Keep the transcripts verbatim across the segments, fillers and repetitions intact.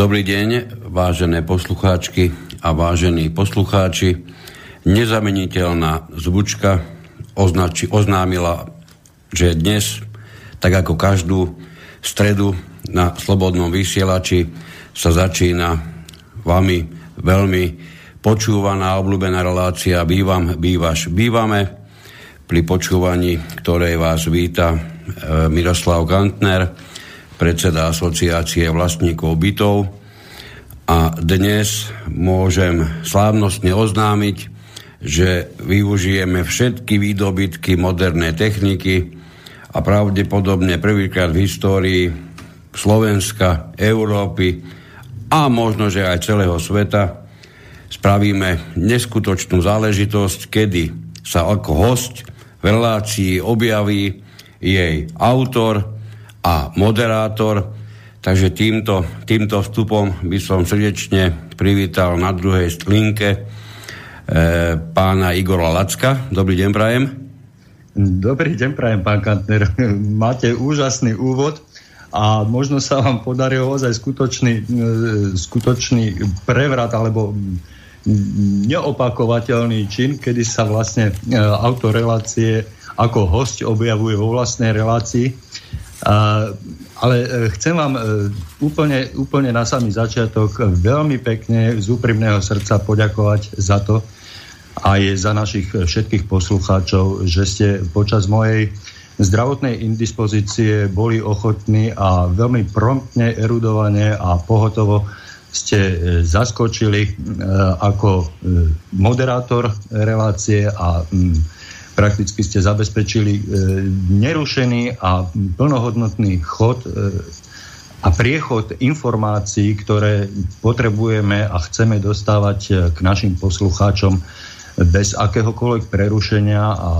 Dobrý deň, vážené poslucháčky a vážení poslucháči. Nezameniteľná zvučka označi, oznámila, že dnes, tak ako každú stredu na Slobodnom vysielači, sa začína vami veľmi počúvaná a obľúbená relácia Bývam, Bývaš, Bývame, pri počúvaní ktorej vás víta Miroslav Kantner, predseda Asociácie vlastníkov bytov. A dnes môžem slávnostne oznámiť, že využijeme všetky výdobytky modernej techniky a pravdepodobne prvýkrát v histórii Slovenska, Európy a možno, že aj celého sveta spravíme neskutočnú záležitosť, kedy sa ako host v relácii objaví jej autor a moderátor. Takže týmto, týmto vstupom by som srdečne privítal na druhej linke e, pána Igora Lacka. Dobrý deň, prajem. Dobrý deň, prajem, pán Kantner. Máte úžasný úvod a možno sa vám podaril ozaj skutočný, skutočný prevrat alebo neopakovateľný čin, kedy sa vlastne autor relácie ako hosť objavuje vo vlastnej relácii. A, ale chcem vám úplne, úplne na samý začiatok veľmi pekne z úprimného srdca poďakovať za to aj za našich všetkých poslucháčov, že ste počas mojej zdravotnej indispozície boli ochotní a veľmi promptne, erudovane a pohotovo ste zaskočili ako moderátor relácie a prakticky ste zabezpečili e, nerušený a plnohodnotný chod e, a priechod informácií, ktoré potrebujeme a chceme dostávať k našim poslucháčom bez akéhokoľvek prerušenia a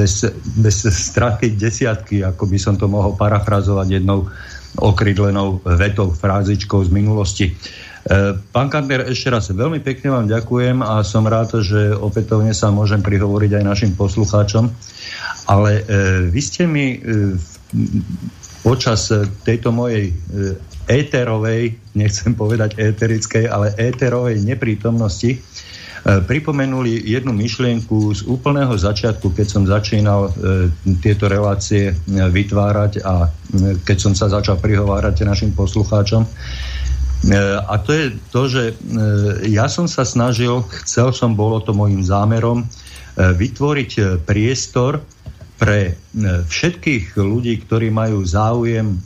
bez, bez straty desiatky, ako by som to mohol parafrazovať jednou okrydlenou vetou, frázičkou z minulosti. Pán Kantner, ešte raz veľmi pekne vám ďakujem a som rád, že opätovne sa môžem prihovoriť aj našim poslucháčom. Ale vy ste mi počas tejto mojej éterovej, nechcem povedať éterickej, ale éterovej neprítomnosti pripomenuli jednu myšlienku z úplného začiatku, keď som začínal tieto relácie vytvárať a keď som sa začal prihovárať našim poslucháčom. A to je to, že ja som sa snažil, chcel som, bolo to môjim zámerom, vytvoriť priestor pre všetkých ľudí, ktorí majú záujem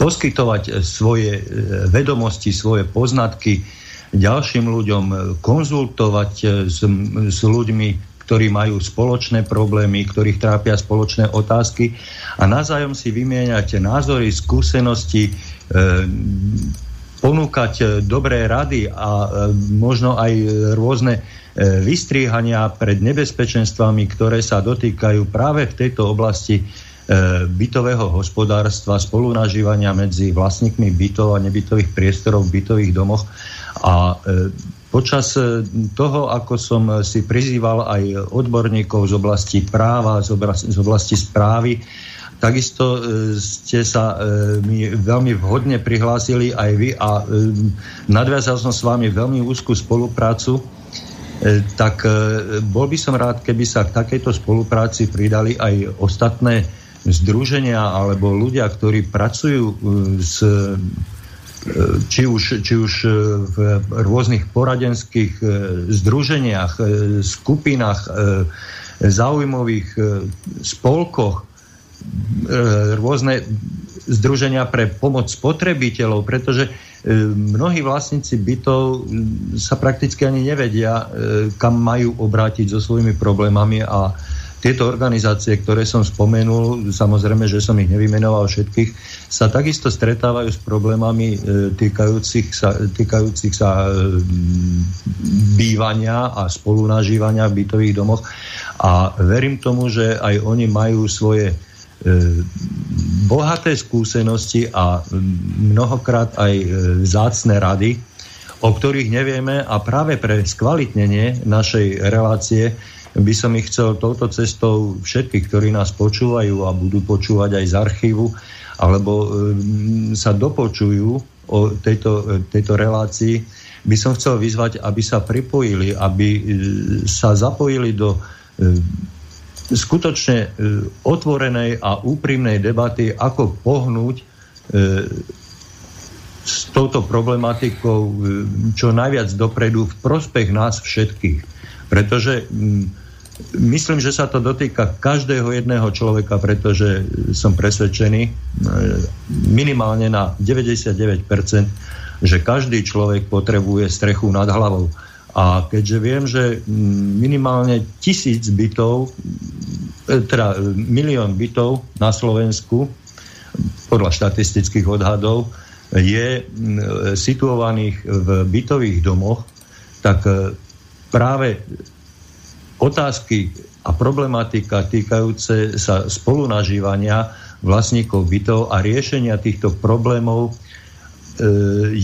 poskytovať svoje vedomosti, svoje poznatky ďalším ľuďom, konzultovať s, s ľuďmi, ktorí majú spoločné problémy, ktorých trápia spoločné otázky a navzájom si vymieňať názory, skúsenosti, e, ponúkať dobré rady a e, možno aj rôzne e, vystriehania pred nebezpečenstvami, ktoré sa dotýkajú práve v tejto oblasti e, bytového hospodárstva, spolunažívania medzi vlastníkmi bytov a nebytových priestorov v bytových domoch. A e, Počas toho, ako som si prizýval aj odborníkov z oblasti práva, z oblasti správy, takisto ste sa mi veľmi vhodne prihlásili aj vy a nadviazal som s vami veľmi úzkú spoluprácu, tak bol by som rád, keby sa k takejto spolupráci pridali aj ostatné združenia alebo ľudia, ktorí pracujú s Či už, či už v rôznych poradenských združeniach, skupinách, záujmových spolkoch, rôzne združenia pre pomoc spotrebiteľov, pretože mnohí vlastníci bytov sa prakticky ani nevedia, kam majú obrátiť so svojimi problémami a tieto organizácie, ktoré som spomenul, samozrejme, že som ich nevymenoval všetkých, sa takisto stretávajú s problémami týkajúcich sa, týkajúcich sa bývania a spolunažívania v bytových domoch. A verím tomu, že aj oni majú svoje bohaté skúsenosti a mnohokrát aj vzácne rady, o ktorých nevieme, a práve pre skvalitnenie našej relácie by som ich chcel touto cestou všetkých, ktorí nás počúvajú a budú počúvať aj z archívu, alebo sa dopočujú o tejto, tejto relácii, by som chcel vyzvať, aby sa pripojili, aby sa zapojili do skutočne otvorenej a úprimnej debaty, ako pohnúť s touto problematikou čo najviac dopredu v prospech nás všetkých. Pretože myslím, že sa to dotýka každého jedného človeka, pretože som presvedčený minimálne na deväťdesiatdeväť percent, že každý človek potrebuje strechu nad hlavou. A keďže viem, že minimálne tisíc bytov, teda milión bytov na Slovensku, podľa štatistických odhadov, je situovaných v bytových domoch, tak práve otázky a problematika týkajúce sa spolunažívania vlastníkov bytov a riešenia týchto problémov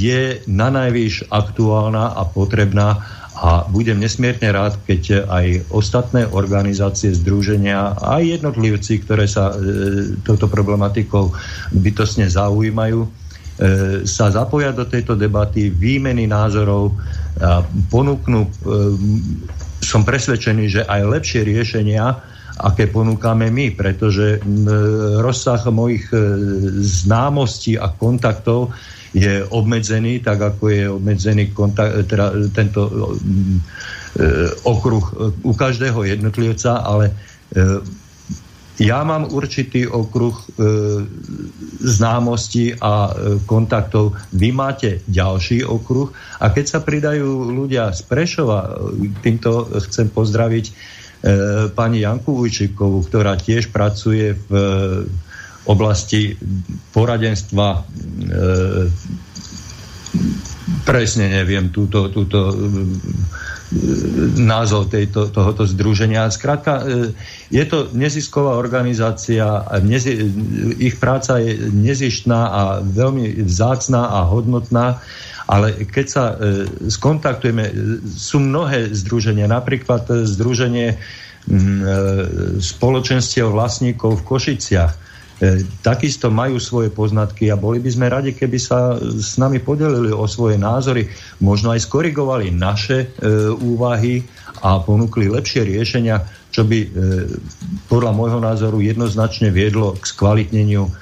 je nanajvýš aktuálna a potrebná a budem nesmierne rád, keď aj ostatné organizácie, združenia a jednotlivci, ktoré sa touto problematikou bytostne zaujímajú, sa zapoja do tejto debaty, výmeny názorov a ponúknú, som presvedčený, že aj lepšie riešenia, aké ponúkame my, pretože rozsah mojich známostí a kontaktov je obmedzený, tak ako je obmedzený kontakt, teda tento okruh u každého jednotlivca, ale ja mám určitý okruh e, známostí a e, kontaktov. Vy máte ďalší okruh a keď sa pridajú ľudia z Prešova, týmto chcem pozdraviť e, pani Janku Vujčikovú, ktorá tiež pracuje v e, oblasti poradenstva, e, presne neviem túto, túto názov tejto, tohoto združenia. Skrátka, je to nezisková organizácia, nezi, ich práca je nezištná a veľmi vzácna a hodnotná, ale keď sa skontaktujeme, sú mnohé združenia, napríklad združenie spoločenstiev vlastníkov v Košiciach. Takisto majú svoje poznatky a boli by sme radi, keby sa s nami podelili o svoje názory, možno aj skorigovali naše e, úvahy a ponúkli lepšie riešenia, čo by e, podľa môjho názoru jednoznačne viedlo k skvalitneniu e,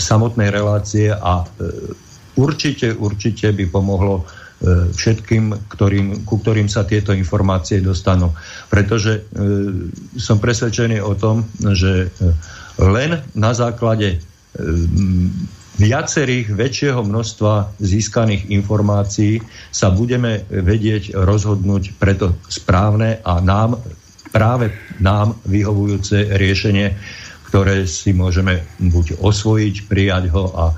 samotnej relácie a e, určite, určite by pomohlo e, všetkým, ktorým, ku ktorým sa tieto informácie dostanú. Pretože e, som presvedčený o tom, že e, len na základe viacerých väčšieho množstva získaných informácií sa budeme vedieť rozhodnúť pre to správne a nám, práve nám vyhovujúce riešenie, ktoré si môžeme buď osvojiť, prijať ho a e,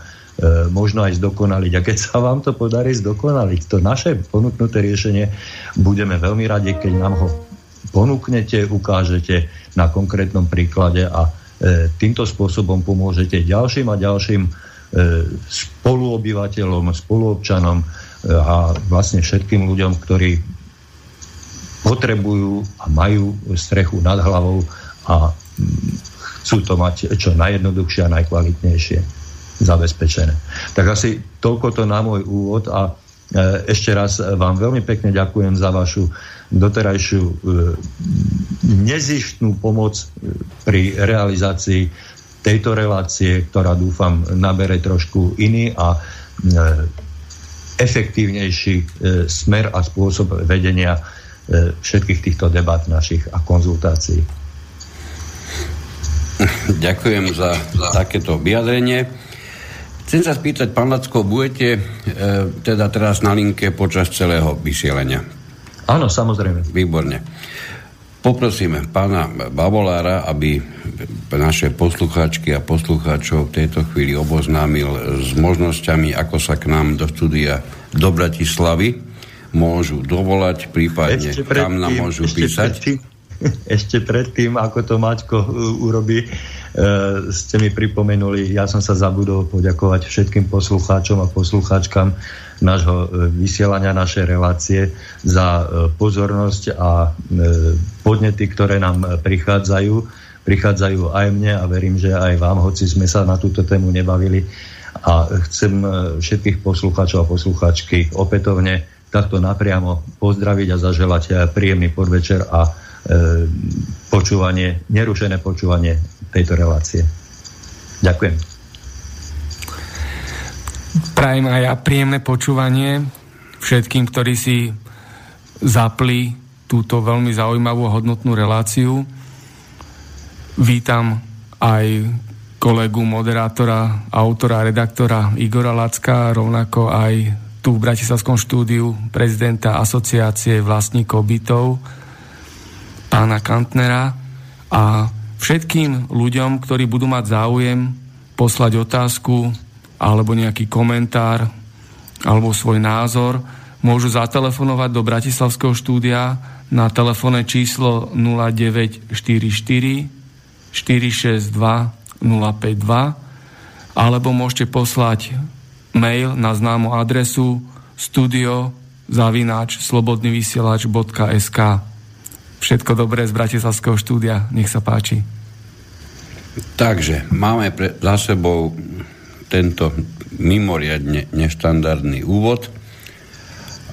možno aj zdokonaliť. A keď sa vám to podarí zdokonaliť, to naše ponúknuté riešenie, budeme veľmi radi, keď nám ho ponúknete, ukážete na konkrétnom príklade a týmto spôsobom pomôžete ďalším a ďalším spoluobyvateľom, spoluobčanom a vlastne všetkým ľuďom, ktorí potrebujú a majú strechu nad hlavou a chcú to mať čo najjednoduchšie a najkvalitnejšie zabezpečené. Tak asi toľkoto na môj úvod a ešte raz vám veľmi pekne ďakujem za vašu doterajšiu e, nezištnú pomoc pri realizácii tejto relácie, ktorá dúfam nabere trošku iný a e, efektívnejší e, smer a spôsob vedenia e, všetkých týchto debát našich a konzultácií. Ďakujem za, za takéto vyjadrenie. Chcem sa spýtať, pán Lacko, budete e, teda teraz na linke počas celého vysielania? Áno, samozrejme. Výborne. Poprosíme pána Bavolára, aby naše poslucháčky a poslucháčov v tejto chvíli oboznámil s možnosťami, ako sa k nám do štúdia do Bratislavy môžu dovolať, prípadne tam nám môžu ešte písať. Predtým, ešte predtým, ako to Maťko urobí, Uh, ste mi pripomenuli, ja som sa zabudol poďakovať všetkým poslucháčom a poslucháčkam nášho vysielania, našej relácie za pozornosť a uh, podnety, ktoré nám prichádzajú. prichádzajú aj mne a verím, že aj vám, hoci sme sa na túto tému nebavili. A chcem všetkých poslucháčov a poslucháčky opätovne takto napriamo pozdraviť a zaželať príjemný podvečer a e, počúvanie, nerušené počúvanie tejto relácie. Ďakujem. Prajem aj ja príjemné počúvanie všetkým, ktorí si zapli túto veľmi zaujímavú a hodnotnú reláciu. Vítam aj kolegu, moderátora, autora, redaktora Igora Lacka, rovnako aj tu v Bratislavskom štúdiu prezidenta Asociácie vlastníkov bytov, pána Kantnera, a všetkým ľuďom, ktorí budú mať záujem poslať otázku alebo nejaký komentár alebo svoj názor, môžu zatelefonovať do Bratislavského štúdia na telefónne číslo nula deväť štyri štyri štyri šesť dva nula päť dva, alebo môžete poslať mail na známu adresu studio zavináč slobodný vysielač bodka es ká. Všetko dobré z Bratislavského štúdia, nech sa páči. Takže máme pre, za sebou tento mimoriadne neštandardný úvod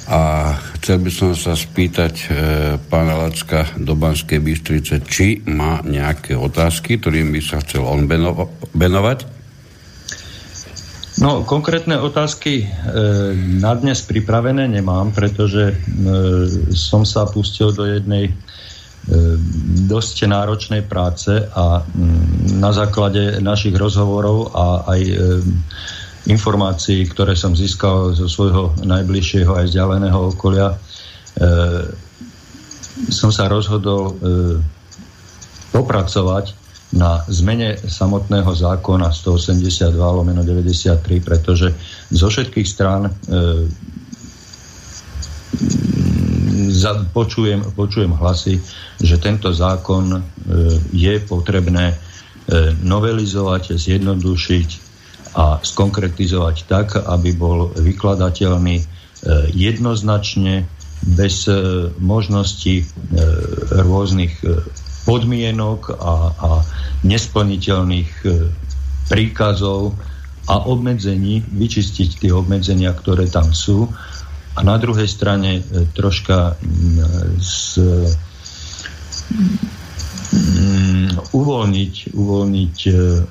a chcel by som sa spýtať e, pána Lacka do Banskej Bystrice, či má nejaké otázky, ktorým by sa chcel on beno- benovať. No, konkrétne otázky e, na dnes pripravené nemám, pretože e, som sa pustil do jednej e, dosť náročnej práce a m, na základe našich rozhovorov a aj e, informácií, ktoré som získal zo svojho najbližšieho aj vzdialeného okolia, e, som sa rozhodol e, popracovať na zmene samotného zákona sto osemdesiatdva lomeno deväťdesiattri, pretože zo všetkých strán e, za, počujem, počujem hlasy, že tento zákon e, je potrebné e, novelizovať, zjednodušiť a skonkretizovať tak, aby bol vykladateľný jednoznačne, bez možnosti rôznych podmienok a, a nesplniteľných príkazov a obmedzení, vyčistiť tie obmedzenia, ktoré tam sú. A na druhej strane troška z... uvoľniť, uvoľniť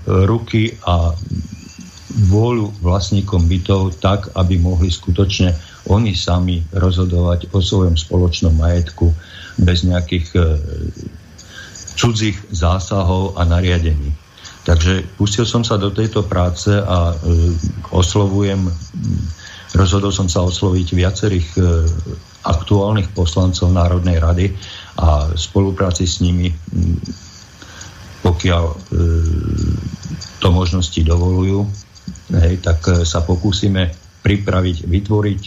ruky a vôľu vlastníkom bytov tak, aby mohli skutočne oni sami rozhodovať o svojom spoločnom majetku bez nejakých e, cudzích zásahov a nariadení. Takže pustil som sa do tejto práce a e, oslovujem, rozhodol som sa osloviť viacerých e, aktuálnych poslancov Národnej rady a v spolupráci s nimi, m, pokiaľ e, to možnosti dovolujú, hej, tak sa pokúsime pripraviť, vytvoriť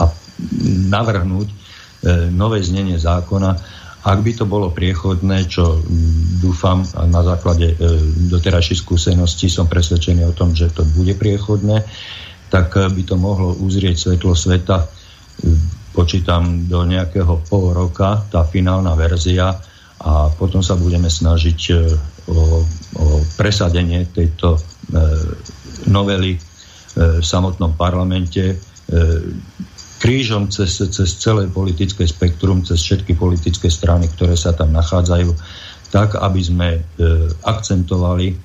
a navrhnúť nové znenie zákona, ak by to bolo priechodné, čo dúfam na základe doterajších skúseností som presvedčený o tom, že to bude priechodné, tak by to mohlo uzrieť svetlo sveta, počítam do nejakého pol roka, tá finálna verzia, a potom sa budeme snažiť o, o presadenie tejto novely v samotnom parlamente krížom cez, cez celé politické spektrum, cez všetky politické strany, ktoré sa tam nachádzajú, tak, aby sme akcentovali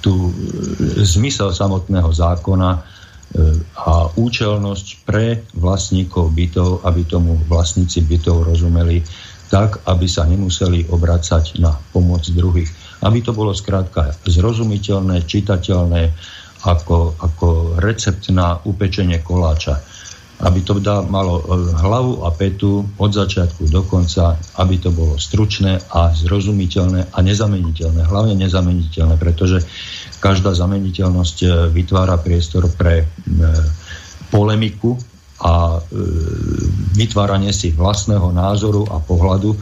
tú zmysel samotného zákona a účelnosť pre vlastníkov bytov, aby tomu vlastníci bytov rozumeli tak, aby sa nemuseli obracať na pomoc druhých. Aby to bolo skrátka zrozumiteľné, čitateľné, ako, ako recept na upečenie koláča. Aby to dá, malo hlavu a petu od začiatku do konca, aby to bolo stručné a zrozumiteľné a nezameniteľné. Hlavne nezameniteľné, pretože každá zameniteľnosť vytvára priestor pre e, polemiku a e, vytváranie si vlastného názoru a pohľadu.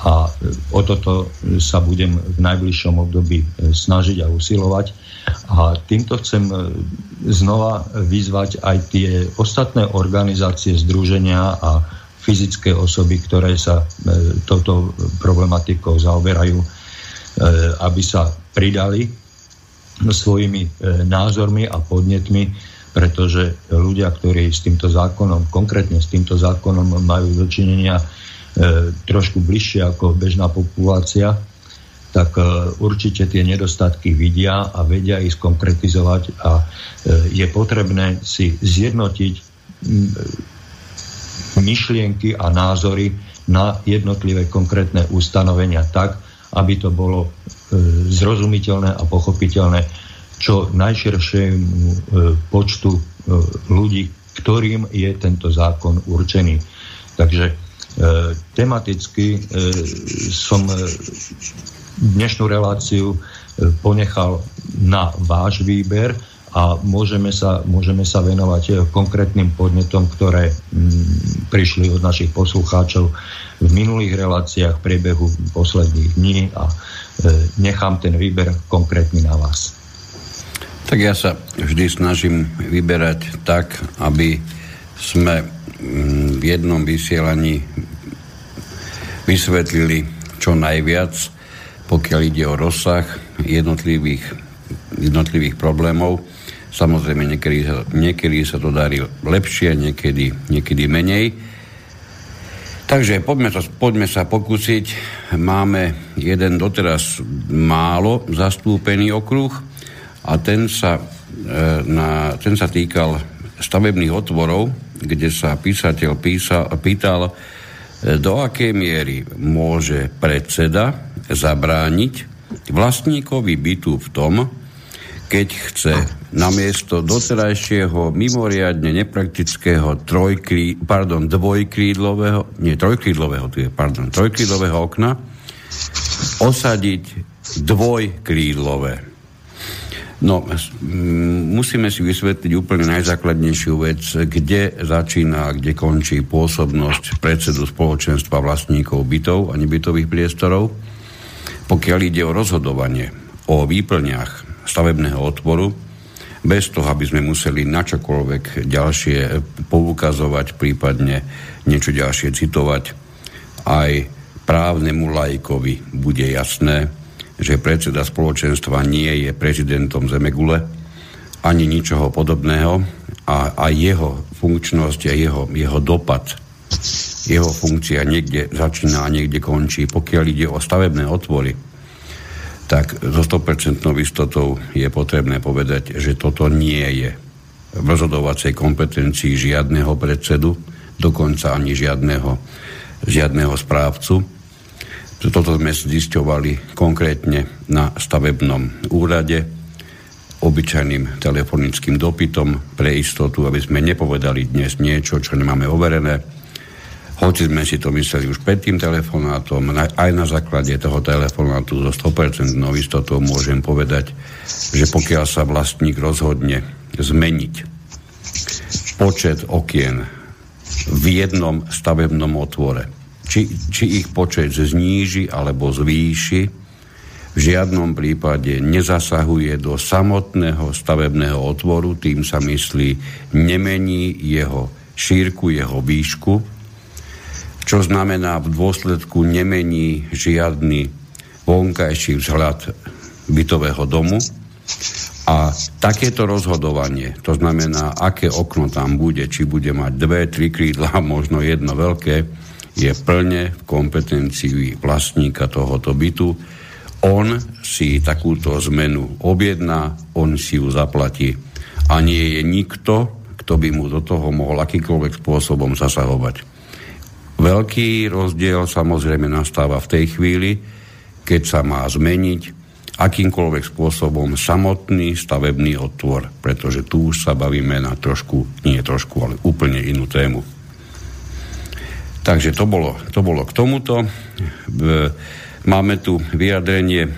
A o toto sa budem v najbližšom období snažiť a usilovať. A týmto chcem znova vyzvať aj tie ostatné organizácie, združenia a fyzické osoby, ktoré sa e, touto problematikou zaoberajú, e, aby sa pridali svojimi e, názormi a podnetmi, pretože ľudia, ktorí s týmto zákonom, konkrétne s týmto zákonom majú dočinenia e, trošku bližšie ako bežná populácia, tak určite tie nedostatky vidia a vedia ich skonkretizovať a je potrebné si zjednotiť myšlienky a názory na jednotlivé konkrétne ustanovenia tak, aby to bolo zrozumiteľné a pochopiteľné čo najširšiemu počtu ľudí, ktorým je tento zákon určený. Takže E, tematicky e, som e, dnešnú reláciu e, ponechal na váš výber a môžeme sa, môžeme sa venovať konkrétnym podnetom, ktoré m, prišli od našich poslucháčov v minulých reláciách v priebehu posledných dní a e, nechám ten výber konkrétny na vás. Tak ja sa vždy snažím vyberať tak, aby sme v jednom vysielaní vysvetlili čo najviac, pokiaľ ide o rozsah jednotlivých, jednotlivých problémov. Samozrejme, niekedy sa, niekedy sa to darí lepšie, niekedy, niekedy menej. Takže poďme, to, poďme sa pokúsiť. Máme jeden doteraz málo zastúpený okruh a ten sa, na, ten sa týkal stavebných otvorov, kde sa písateľ písal, pýtal, do akej miery môže predseda zabrániť vlastníkovi bytu v tom, keď chce namiesto doterajšieho mimoriadne nepraktického trojkrí, pardon, dvojkrídlového, nie, trojkrídlového, pardon, trojkrídlového okna osadiť dvojkrídlové. No, musíme si vysvetliť úplne najzákladnejšiu vec, kde začína a kde končí pôsobnosť predsedu spoločenstva vlastníkov bytov a nebytových priestorov. Pokiaľ ide o rozhodovanie o výplniach stavebného otvoru, bez toho, aby sme museli na čokoľvek ďalšie poukazovať, prípadne niečo ďalšie citovať, aj právnemu laikovi bude jasné, že predseda spoločenstva nie je prezidentom Zemegule ani ničoho podobného a, a jeho funkčnosť a jeho, jeho dopad, jeho funkcia niekde začína a niekde končí. Pokiaľ ide o stavebné otvory, tak so sto percent istotou je potrebné povedať, že toto nie je v rozhodovacej kompetencii žiadneho predsedu, dokonca ani žiadneho, žiadneho správcu. Toto sme zisťovali konkrétne na stavebnom úrade obyčajným telefonickým dopytom pre istotu, aby sme nepovedali dnes niečo, čo nemáme overené. Hoci sme si to mysleli už pred tým telefonátom, aj na základe toho telefonátu so sto percent istotou môžem povedať, že pokiaľ sa vlastník rozhodne zmeniť počet okien v jednom stavebnom otvore, Či, či ich počet zníži alebo zvýši, v žiadnom prípade nezasahuje do samotného stavebného otvoru, tým sa myslí, nemení jeho šírku, jeho výšku, čo znamená v dôsledku nemení žiadny vonkajší vzhľad bytového domu. A takéto rozhodovanie, to znamená, aké okno tam bude, či bude mať dve, tri krídla, možno jedno veľké, je plne v kompetencii vlastníka tohoto bytu. On si takúto zmenu objedná, on si ju zaplatí. A nie je nikto, kto by mu do toho mohol akýkoľvek spôsobom zasahovať. Veľký rozdiel samozrejme nastáva v tej chvíli, keď sa má zmeniť akýmkoľvek spôsobom samotný stavebný otvor, pretože tu už sa bavíme na trošku, nie trošku, ale úplne inú tému. Takže to bolo, to bolo k tomuto. Máme tu vyjadrenie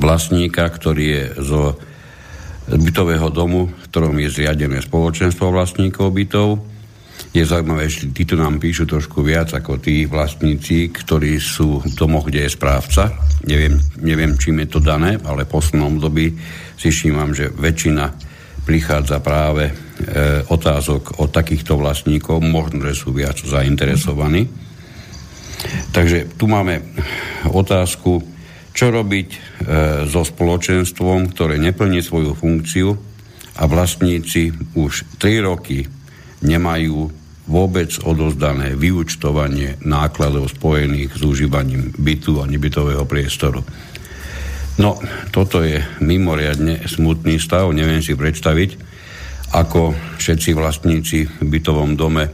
vlastníka, ktorý je zo bytového domu, v ktorom je zriadené spoločenstvo vlastníkov bytov. Je zaujímavé, že títo nám píšu trošku viac ako tí vlastníci, ktorí sú v domoch, kde je správca. Neviem, neviem čím je to dané, ale v poslednom období si všímam, že väčšina prichádza práve otázok od takýchto vlastníkov, možno, že sú viac zainteresovaní. Takže tu máme otázku, čo robiť so spoločenstvom, ktoré neplní svoju funkciu a vlastníci už tri roky nemajú vôbec odozdané vyúčtovanie nákladov spojených s užívaním bytu a nebytového priestoru. No, toto je mimoriadne smutný stav, neviem si predstaviť, ako všetci vlastníci v bytovom dome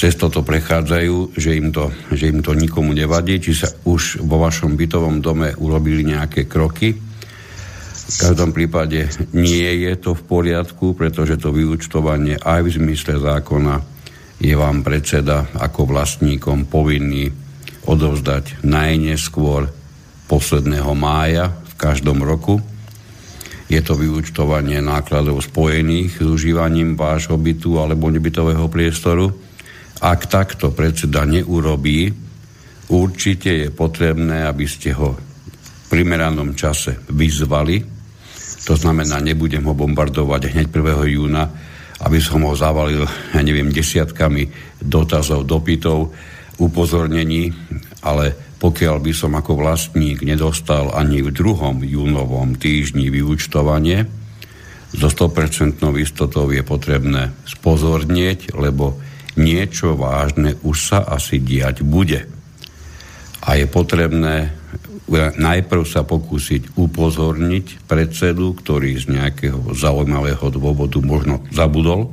cez toto prechádzajú, že im to, že im to nikomu nevadí, či sa už vo vašom bytovom dome urobili nejaké kroky. V každom prípade nie je to v poriadku, pretože to vyúčtovanie aj v zmysle zákona je vám predseda ako vlastníkom povinný odovzdať najneskôr posledného mája v každom roku. Je to vyúčtovanie nákladov spojených s užívaním vášho bytu alebo nebytového priestoru. Ak takto predseda neurobí, určite je potrebné, aby ste ho v primeranom čase vyzvali. To znamená, nebudem ho bombardovať hneď prvého júna, aby som ho zavalil, ja neviem, desiatkami dotazov, dopytov, upozornení, ale pokiaľ by som ako vlastník nedostal ani v druhom júnovom týždni vyúčtovanie, so sto percent istotou je potrebné spozornieť, lebo niečo vážne už sa asi diať bude. A je potrebné najprv sa pokúsiť upozorniť predsedu, ktorý z nejakého zaujímavého dôvodu možno zabudol,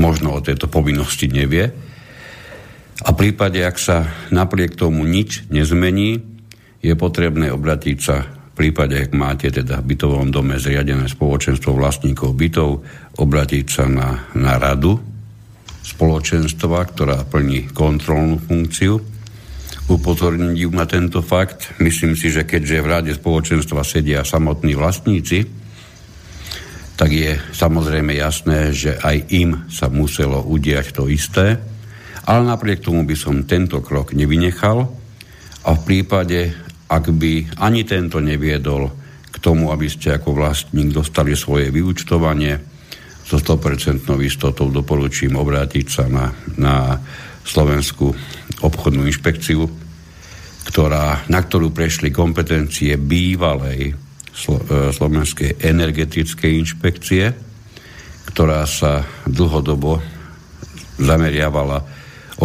možno o tejto povinnosti nevie. A v prípade, ak sa napriek tomu nič nezmení, je potrebné obrátiť sa v prípade, ak máte teda v bytovom dome zriadené spoločenstvo vlastníkov bytov, obrátiť sa na, na radu spoločenstva, ktorá plní kontrolnú funkciu, upozorniť ju na tento fakt. Myslím si, že keďže v rade spoločenstva sedia samotní vlastníci, tak je samozrejme jasné, že aj im sa muselo udiať to isté. Ale napriek tomu by som tento krok nevynechal a v prípade, ak by ani tento neviedol k tomu, aby ste ako vlastník dostali svoje vyúčtovanie, so sto percent istotou doporučím obrátiť sa na, na Slovenskú obchodnú inšpekciu, ktorá, na ktorú prešli kompetencie bývalej Slo, Slovenskej energetickej inšpekcie, ktorá sa dlhodobo zameriavala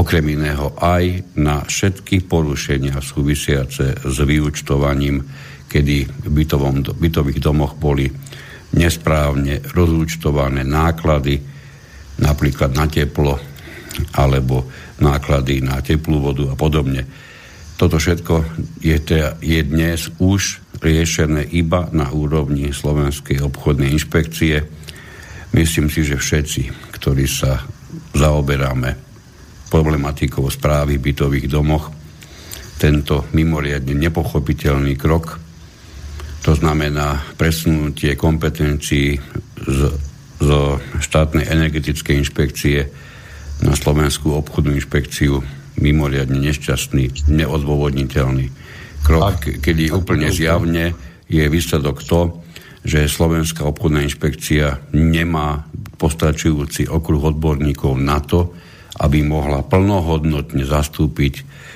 okrem iného aj na všetky porušenia súvisiace s vyúčtovaním, kedy v bytovom, bytových domoch boli nesprávne rozúčtované náklady, napríklad na teplo, alebo náklady na teplú vodu a podobne. Toto všetko je, teda, je dnes už riešené iba na úrovni Slovenskej obchodnej inšpekcie. Myslím si, že všetci, ktorí sa zaoberáme problematikou správy v bytových domoch, tento mimoriadne nepochopiteľný krok, to znamená presunutie kompetencií zo štátnej energetickej inšpekcie na Slovenskú obchodnú inšpekciu, mimoriadne nešťastný, neodôvodniteľný krok, kedy úplne zjavne je výsledok to, že Slovenská obchodná inšpekcia nemá postačujúci okruh odborníkov na to, aby mohla plnohodnotne zastúpiť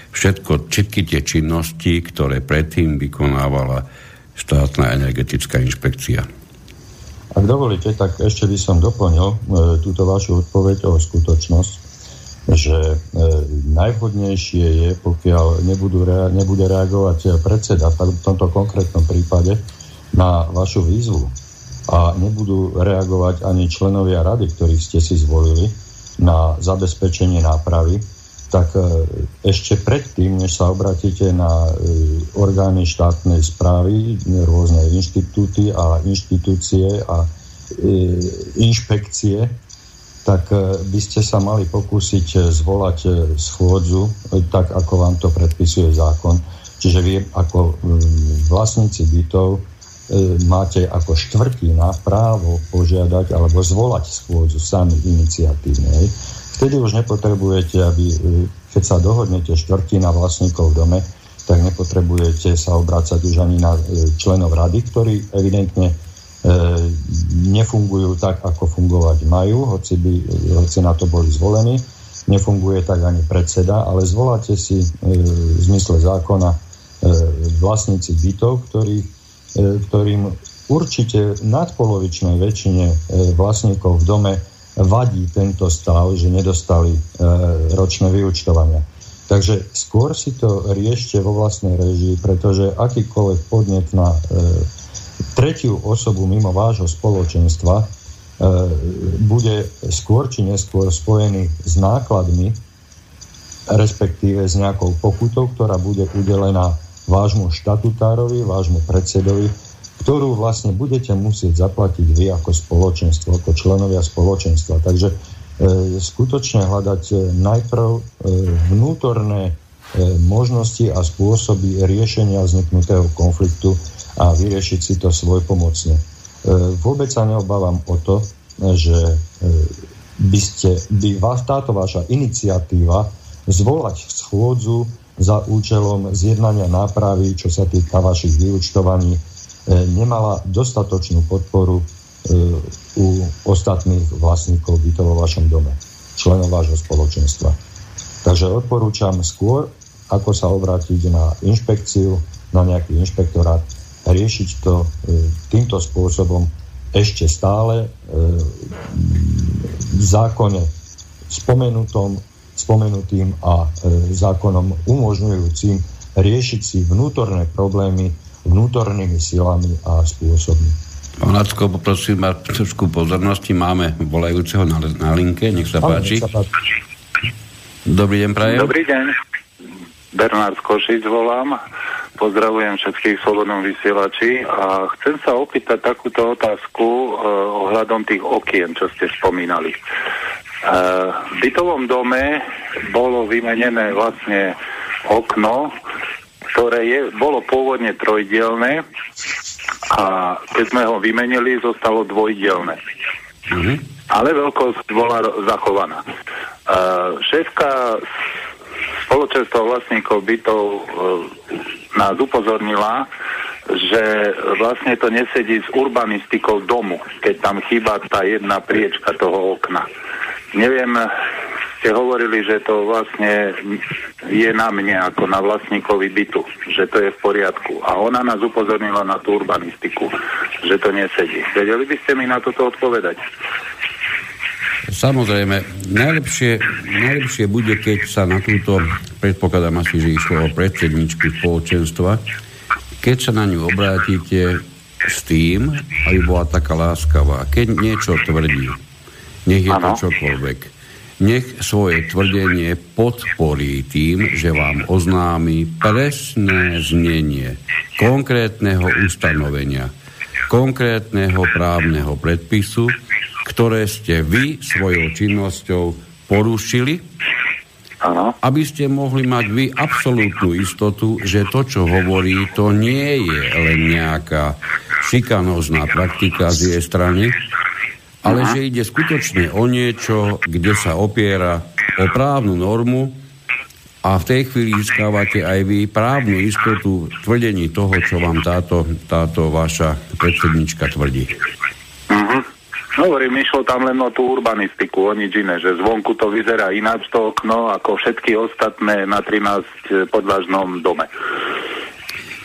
všetko, všetky tie činnosti, ktoré predtým vykonávala štátna energetická inšpekcia. Ak dovolíte, tak ešte by som doplnil e, túto vašu odpoveď o skutočnosť, že e, najvhodnejšie je, pokiaľ nebudú rea- nebude reagovať predseda v tomto konkrétnom prípade na vašu výzvu a nebudú reagovať ani členovia rady, ktorých ste si zvolili, na zabezpečenie nápravy, tak ešte predtým, než sa obratíte na orgány štátnej správy, rôzne inštitúty a inštitúcie a inšpekcie, tak by ste sa mali pokúsiť zvolať schôdzu, tak ako vám to predpisuje zákon. Čiže vy ako vlastníci bytov máte ako štvrtina právo požiadať alebo zvolať schôdzu sami iniciatívnej. Vtedy už nepotrebujete, aby, keď sa dohodnete štvrtina vlastníkov v dome, tak nepotrebujete sa obrácať už ani na členov rady, ktorí evidentne e, nefungujú tak, ako fungovať majú, hoci, by, hoci na to boli zvolení. Nefunguje tak ani predseda, ale zvoláte si e, v zmysle zákona e, vlastníci bytov, ktorých, e, ktorým určite nadpolovičnej väčšine e, vlastníkov v dome vadí tento stav, že nedostali e, ročné vyúčtovania. Takže skôr si to riešte vo vlastnej režii, pretože akýkoľvek podnet na e, tretiu osobu mimo vášho spoločenstva e, bude skôr či neskôr spojený s nákladmi, respektíve s nejakou pokutou, ktorá bude udelená vášmu štatutárovi, vášmu predsedovi, ktorú vlastne budete musieť zaplatiť vy ako spoločenstvo, ako členovia spoločenstva. Takže e, skutočne hľadať najprv e, vnútorné e, možnosti a spôsoby riešenia vzniknutého konfliktu a vyriešiť si to svojpomocne. Vôbec sa neobávam o to, že by, ste, by vás, táto vaša iniciatíva zvolať schôdzu za účelom zjednania nápravy, čo sa týka vašich vyúčtovaní, nemala dostatočnú podporu u ostatných vlastníkov bytov vo vašom dome, členov vášho spoločenstva. Takže odporúčam skôr, ako sa obrátiť na inšpekciu, na nejaký inšpektorát, riešiť to týmto spôsobom ešte stále v zákone spomenutým a zákonom umožňujúcim riešiť si vnútorné problémy vnútornými silami a spôsobmi. Pán Lacko, poprosím vás trošku pozornosti. Máme volajúceho na, na linke. Nech sa páči. Nech sa páči. Dobrý deň, prajem. Dobrý deň. Bernard Košic volám. Pozdravujem všetkých v Slobodnom vysielači a chcem sa opýtať takúto otázku e, ohľadom tých okien, čo ste spomínali. E, v bytovom dome bolo vymenené vlastne okno, ktoré je, bolo pôvodne trojdielne a keď sme ho vymenili, zostalo dvojdielne. Mm-hmm. Ale veľkosť bola zachovaná. E, šéfka spoločenstvo vlastníkov bytov e, nás upozornila, že vlastne to nesedí s urbanistikou domu, keď tam chýba tá jedna priečka toho okna. Neviem, ste hovorili, že to vlastne je na mne ako na vlastníkovi bytu, že to je v poriadku. A ona nás upozornila na tú urbanistiku, že to nesedí. Vedeli by ste mi na toto odpovedať? Samozrejme, najlepšie, najlepšie bude, keď sa na túto, predpokladám asi, že išlo o predsedničku spoločenstva, keď sa na ňu obrátite s tým, aby bola taká láskavá. Keď niečo tvrdí, nech je to čokoľvek, nech svoje tvrdenie podporí tým, že vám oznámi presné znenie konkrétneho ustanovenia, konkrétneho právneho predpisu, ktoré ste vy svojou činnosťou porušili, aby ste mohli mať vy absolútnu istotu, že to, čo hovorí, to nie je len nejaká šikanózna praktika z jej strany, ale že ide skutočne o niečo, kde sa opiera o právnu normu a v tej chvíli získávate aj vy právnu istotu v tvrdení toho, čo vám táto, táto vaša predsednička tvrdí. Hovorím, išlo tam len o tú urbanistiku, o nič iné, že zvonku to vyzerá ináč to okno ako všetky ostatné na trinásť podvážnom dome.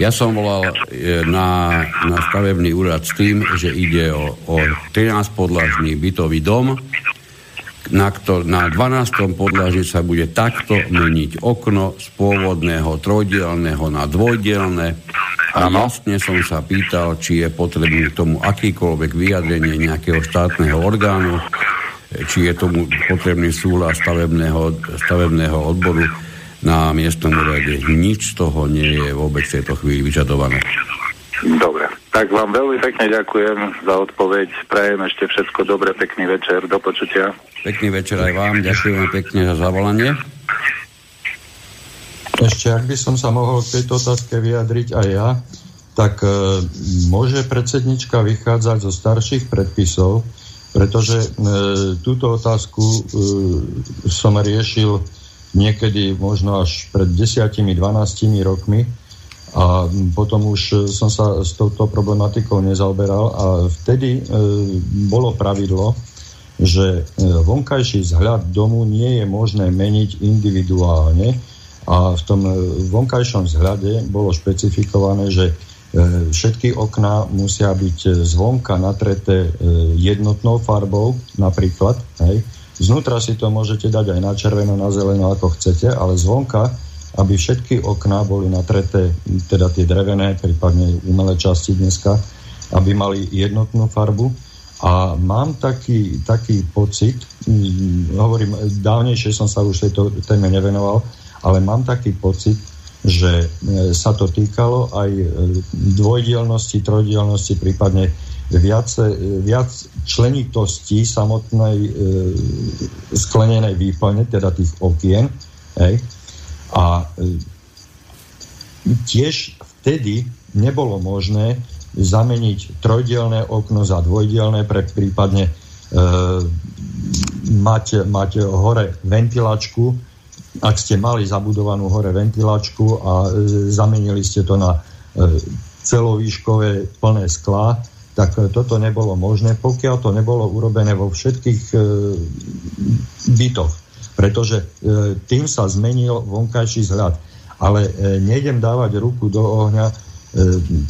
Ja som volal na, na stavebný úrad s tým, že ide o, o trinásť podlažný bytový dom, na, ktor- na dvanástom podlaží sa bude takto meniť okno z pôvodného trojdielného na dvojdielne. A vlastne som sa pýtal, či je potrebné k tomu akýkoľvek vyjadrenie nejakého štátneho orgánu, či je tomu potrebný súhlas stavebného, stavebného odboru na miestnom úrade. Nič z toho nie je vôbec v tejto chvíli vyžadované. Dobre, tak vám veľmi pekne ďakujem za odpoveď. Prajem ešte všetko dobre, pekný večer, do počutia. Pekný večer aj vám, ďakujem pekne za zavolanie. Ešte, ak by som sa mohol k tejto otázke vyjadriť aj ja, tak e, môže predsednička vychádzať zo starších predpisov, pretože e, túto otázku e, som riešil niekedy možno až pred desať až dvanásť rokmi A potom už som sa s touto problematikou nezaoberal a vtedy e, bolo pravidlo, že vonkajší vzhľad domu nie je možné meniť individuálne a v tom vonkajšom vzhľade bolo špecifikované, že všetky okná musia byť zvonka natreté jednotnou farbou napríklad. Hej. Znútra si to môžete dať aj na červeno, na zeleno, ako chcete, ale zvonka, aby všetky okná boli natreté, teda tie drevené, prípadne umelé časti dneska, aby mali jednotnú farbu. A mám taký, taký pocit, hm, hovorím, dávnejšie som sa už tejto téme nevenoval, ale mám taký pocit, že sa to týkalo aj dvojdielnosti, trojdielnosti, prípadne viac, viac členitosti samotnej e, sklenenej výplne, teda tých okien. Hej. A e, tiež vtedy nebolo možné zameniť trojdielne okno za dvojdielne, pre prípadne e, mať, mať hore ventilačku. Ak ste mali zabudovanú hore ventilačku a e, zamenili ste to na e, celovýškové plné sklá, tak e, toto nebolo možné, pokiaľ to nebolo urobené vo všetkých e, bytoch. Pretože e, tým sa zmenil vonkajší vzhľad. Ale e, nejdem dávať ruku do ohňa, e,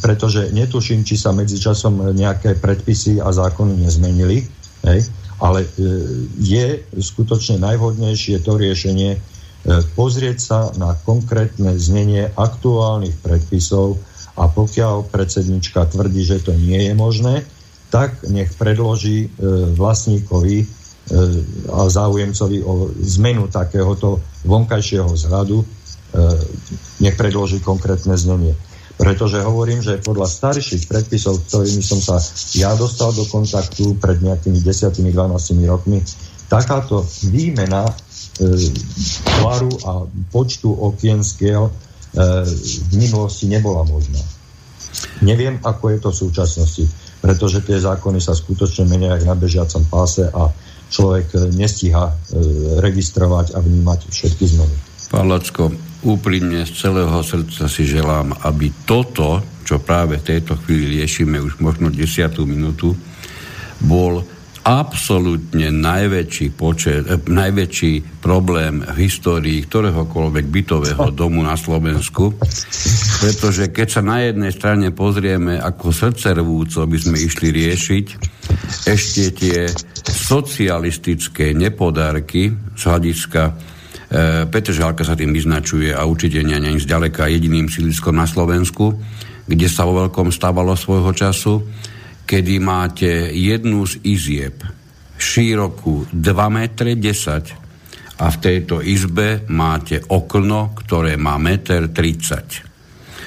pretože netuším, či sa medzičasom nejaké predpisy a zákony nezmenili. Hej? Ale e, je skutočne najvhodnejšie to riešenie pozrieť sa na konkrétne znenie aktuálnych predpisov a pokiaľ predsednička tvrdí, že to nie je možné, tak nech predloží vlastníkovi a záujemcovi o zmenu takéhoto vonkajšieho vzhľadu, nech predloží konkrétne znenie. Pretože hovorím, že podľa starších predpisov, ktorými som sa ja dostal do kontaktu pred nejakými desať až dvanásť rokmi, takáto výmena tvaru a počtu okien skiel v minulosti nebola možná. Neviem, ako je to v súčasnosti, pretože tie zákony sa skutočne menia jak na bežiacom páse a človek nestíha registrovať a vnímať všetky zmeny. Palačko, úprimne z celého srdca si želám, aby toto, čo práve v tejto chvíli riešime už možno desiatú minútu, bol absolútne najväčší počet, eh, najväčší problém v histórii ktoréhokoľvek bytového domu na Slovensku. Pretože keď sa na jednej strane pozrieme, ako srdcervúco by sme išli riešiť ešte tie socialistické nepodárky z hľadiska eh, Petržalka sa tým vyznačuje a určite nie ani zďaleka jediným sídliskom na Slovensku, kde sa vo veľkom stávalo svojho času, kedy máte jednu z izieb šírokú dva metre desať a v tejto izbe máte okno, ktoré má jeden meter tridsať.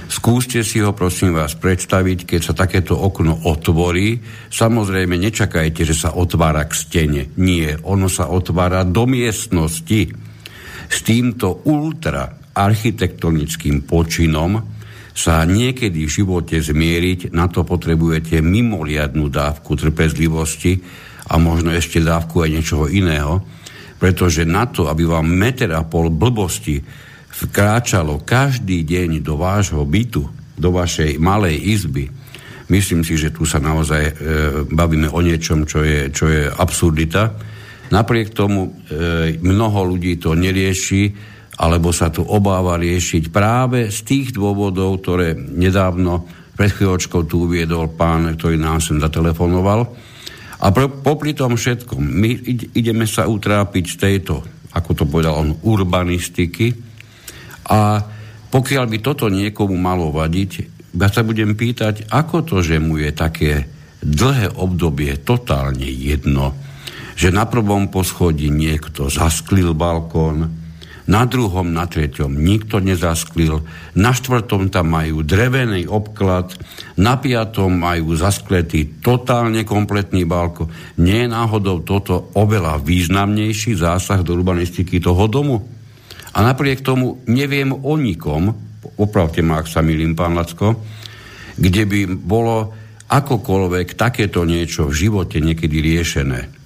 Skúste si ho, prosím vás, predstaviť, keď sa takéto okno otvorí. Samozrejme, nečakajte, že sa otvára k stene. Nie, ono sa otvára do miestnosti. S týmto ultra architektonickým počinom sa niekedy v živote zmieriť, na to potrebujete mimoriadnu dávku trpezlivosti a možno ešte dávku aj niečoho iného, pretože na to, aby vám meter a pol blbosti vkráčalo každý deň do vášho bytu, do vašej malej izby, myslím si, že tu sa naozaj e, bavíme o niečom, čo je, čo je absurdita. Napriek tomu e, mnoho ľudí to nerieši, alebo sa tu obáva riešiť práve z tých dôvodov, ktoré nedávno pred chvíľočkou tu uviedol pán, ktorý nám sem zatelefonoval. A pro, popri tom všetkom, my ideme sa utrápiť z tejto, ako to povedal on, urbanistiky. A pokiaľ by toto niekomu malo vadiť, ja sa budem pýtať, ako to, že mu je také dlhé obdobie totálne jedno, že na prvom poschodí niekto zasklil balkón, na druhom, na treťom nikto nezasklil, na štvrtom tam majú drevený obklad, na piatom majú zaskletý totálne kompletný balkón. Nie je náhodou toto oveľa významnejší zásah do urbanistiky toho domu? A napriek tomu neviem o nikom, opravte ma, ak sa milím, pán Lacko, kde by bolo akokoľvek takéto niečo v živote niekedy riešené.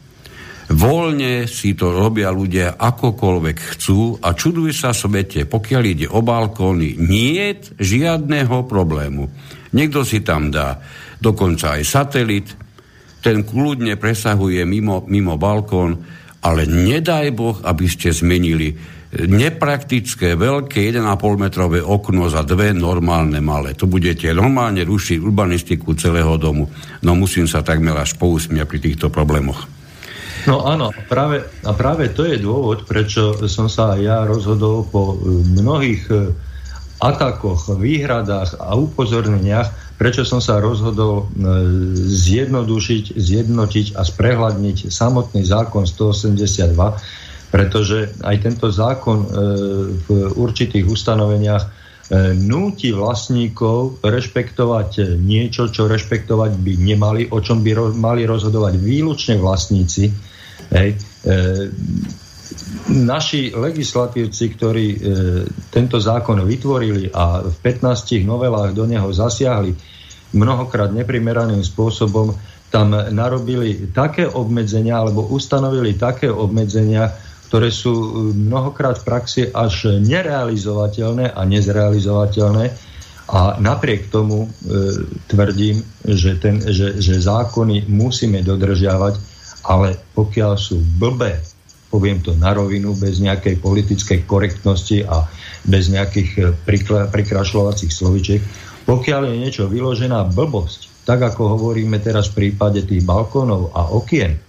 Voľne si to robia ľudia akokoľvek chcú a čuduj sa svete, pokiaľ ide o balkóny, niet žiadneho problému. Niekto si tam dá dokonca aj satelit, ten kľudne presahuje mimo, mimo balkón, ale nedaj Boh, aby ste zmenili nepraktické veľké jeden a pol metrové okno za dve normálne malé. To budete normálne rušiť urbanistiku celého domu. No musím sa takmer až pousmiať pri týchto problémoch. No áno, práve, a práve to je dôvod, prečo som sa ja rozhodol po mnohých atakoch, výhradách a upozorneniach, prečo som sa rozhodol zjednodušiť, zjednotiť a sprehľadniť samotný zákon stoosemdesiatdva, pretože aj tento zákon v určitých ustanoveniach núti vlastníkov rešpektovať niečo, čo rešpektovať by nemali, o čom by ro- mali rozhodovať výlučne vlastníci. Hej. E, naši legislatívci, ktorí e, tento zákon vytvorili a v pätnástich novelách do neho zasiahli mnohokrát neprimeraným spôsobom, tam narobili také obmedzenia alebo ustanovili také obmedzenia, ktoré sú mnohokrát v praxi až nerealizovateľné a nezrealizovateľné. A napriek tomu e, tvrdím, že, ten, že, že zákony musíme dodržiavať, ale pokiaľ sú blbé, poviem to na rovinu, bez nejakej politickej korektnosti a bez nejakých prikla, prikrašľovacích slovičiek, pokiaľ je niečo vyložená blbosť, tak ako hovoríme teraz v prípade tých balkónov a okien,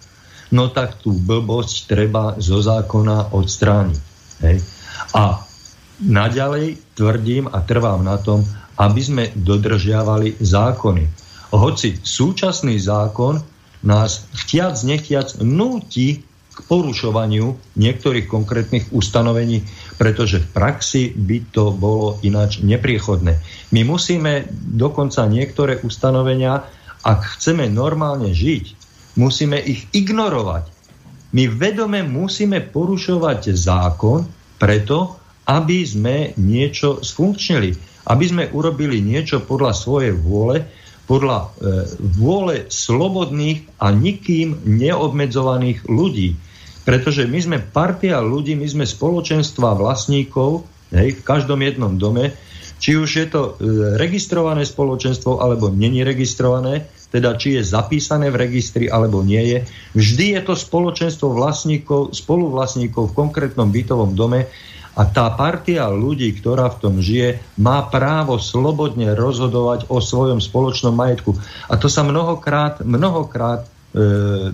no tak tú blbosť treba zo zákona odstrániť. Hej. A naďalej tvrdím a trvám na tom, aby sme dodržiavali zákony. Hoci súčasný zákon nás chtiac nechtiac núti k porušovaniu niektorých konkrétnych ustanovení, pretože v praxi by to bolo ináč nepriechodné. My musíme dokonca niektoré ustanovenia, ak chceme normálne žiť, musíme ich ignorovať. My vedome musíme porušovať zákon preto, aby sme niečo sfunkčnili. Aby sme urobili niečo podľa svojej vôle, podľa e, vôle slobodných a nikým neobmedzovaných ľudí. Pretože my sme partia ľudí, my sme spoločenstva vlastníkov, hej, v každom jednom dome, či už je to e, registrované spoločenstvo alebo není registrované, teda či je zapísané v registri alebo nie je. Vždy je to spoločenstvo vlastníkov, spoluvlastníkov v konkrétnom bytovom dome a tá partia ľudí, ktorá v tom žije, má právo slobodne rozhodovať o svojom spoločnom majetku. A to sa mnohokrát, mnohokrát e,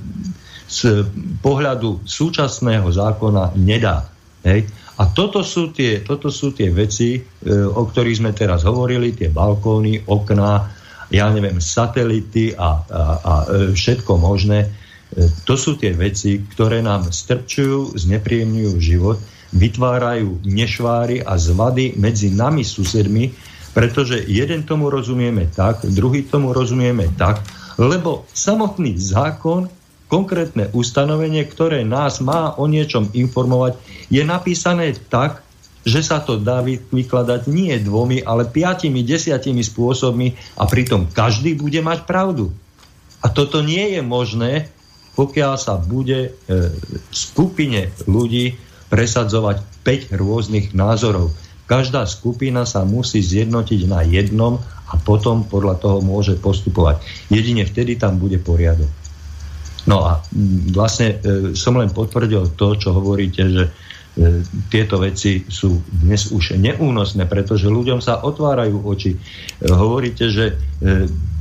z pohľadu súčasného zákona nedá. Hej? A toto sú tie, toto sú tie veci, e, o ktorých sme teraz hovorili, tie balkóny, okná, ja neviem, satelity a, a, a všetko možné. To sú tie veci, ktoré nám strpčujú, znepríjemňujú život, vytvárajú nešváry a zvady medzi nami susedmi, pretože jeden tomu rozumieme tak, druhý tomu rozumieme tak, lebo samotný zákon, konkrétne ustanovenie, ktoré nás má o niečom informovať, je napísané tak, že sa to dá vykladať nie dvomi, ale piatimi, desiatimi spôsobmi a pritom každý bude mať pravdu. A toto nie je možné, pokiaľ sa bude v skupine ľudí presadzovať päť rôznych názorov. Každá skupina sa musí zjednotiť na jednom a potom podľa toho môže postupovať. Jedine vtedy tam bude poriadok. No a vlastne som len potvrdil to, čo hovoríte, že tieto veci sú dnes už neúnosné, pretože ľuďom sa otvárajú oči. Hovoríte, že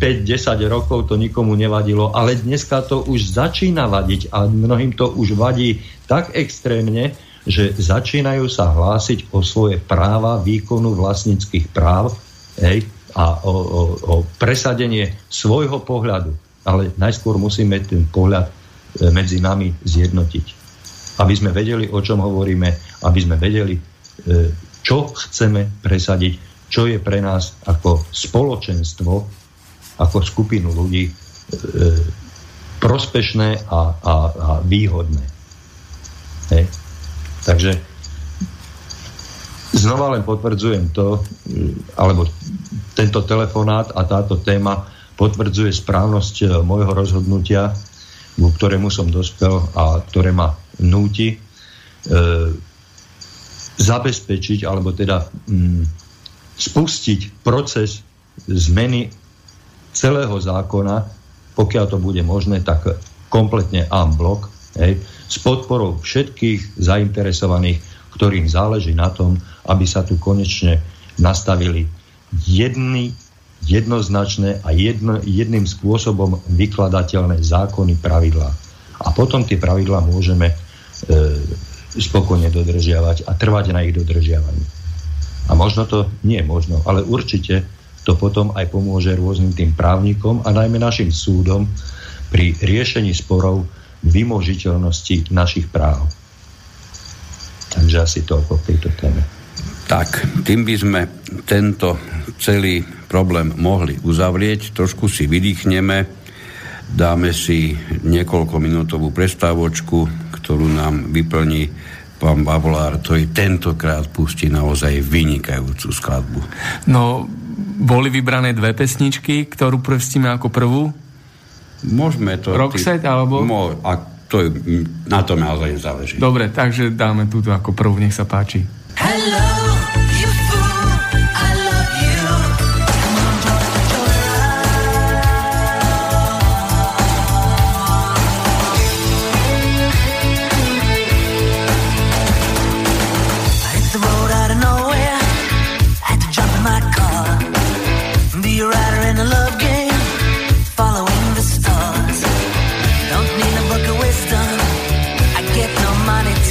päť až desať rokov to nikomu nevadilo, ale dneska to už začína vadiť a mnohým to už vadí tak extrémne, že začínajú sa hlásiť o svoje práva výkonu vlastníckych práv, hej, a o, o, o presadenie svojho pohľadu. Ale najskôr musíme ten pohľad medzi nami zjednotiť, aby sme vedeli, o čom hovoríme, aby sme vedeli, čo chceme presadiť, čo je pre nás ako spoločenstvo, ako skupinu ľudí prospešné a, a, a výhodné. Hej. Takže znova len potvrdzujem to, alebo tento telefonát a táto téma potvrdzuje správnosť môjho rozhodnutia, ku ktorému som dospel a ktoré ma núti e, zabezpečiť, alebo teda m, spustiť proces zmeny celého zákona, pokiaľ to bude možné, tak kompletne en bloc, hej, s podporou všetkých zainteresovaných, ktorým záleží na tom, aby sa tu konečne nastavili jedny, jednoznačné a jedno, jedným spôsobom vykladateľné zákony, pravidlá. A potom tie pravidlá môžeme e, spokojne dodržiavať a trvať na ich dodržiavaní. A možno to, nie možno, ale určite to potom aj pomôže rôznym tým právnikom a najmä našim súdom pri riešení sporov vymožiteľnosti našich práv. Takže asi toľko k tejto téme. Tak, tým by sme tento celý problém mohli uzavrieť. Trošku si vydýchneme, dáme si niekoľkominútovú prestávočku, ktorú nám vyplní pán Bavolár, ktorý tentokrát pustí naozaj vynikajúcu skladbu. No, boli vybrané dve pesničky, ktorú pustíme ako prvú? Môžeme to... Rockset, ty... alebo... Mo... A to je... na to naozaj záleží. Dobre, takže dáme túto ako prvú, nech sa páči. Hello!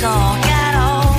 Talk at all.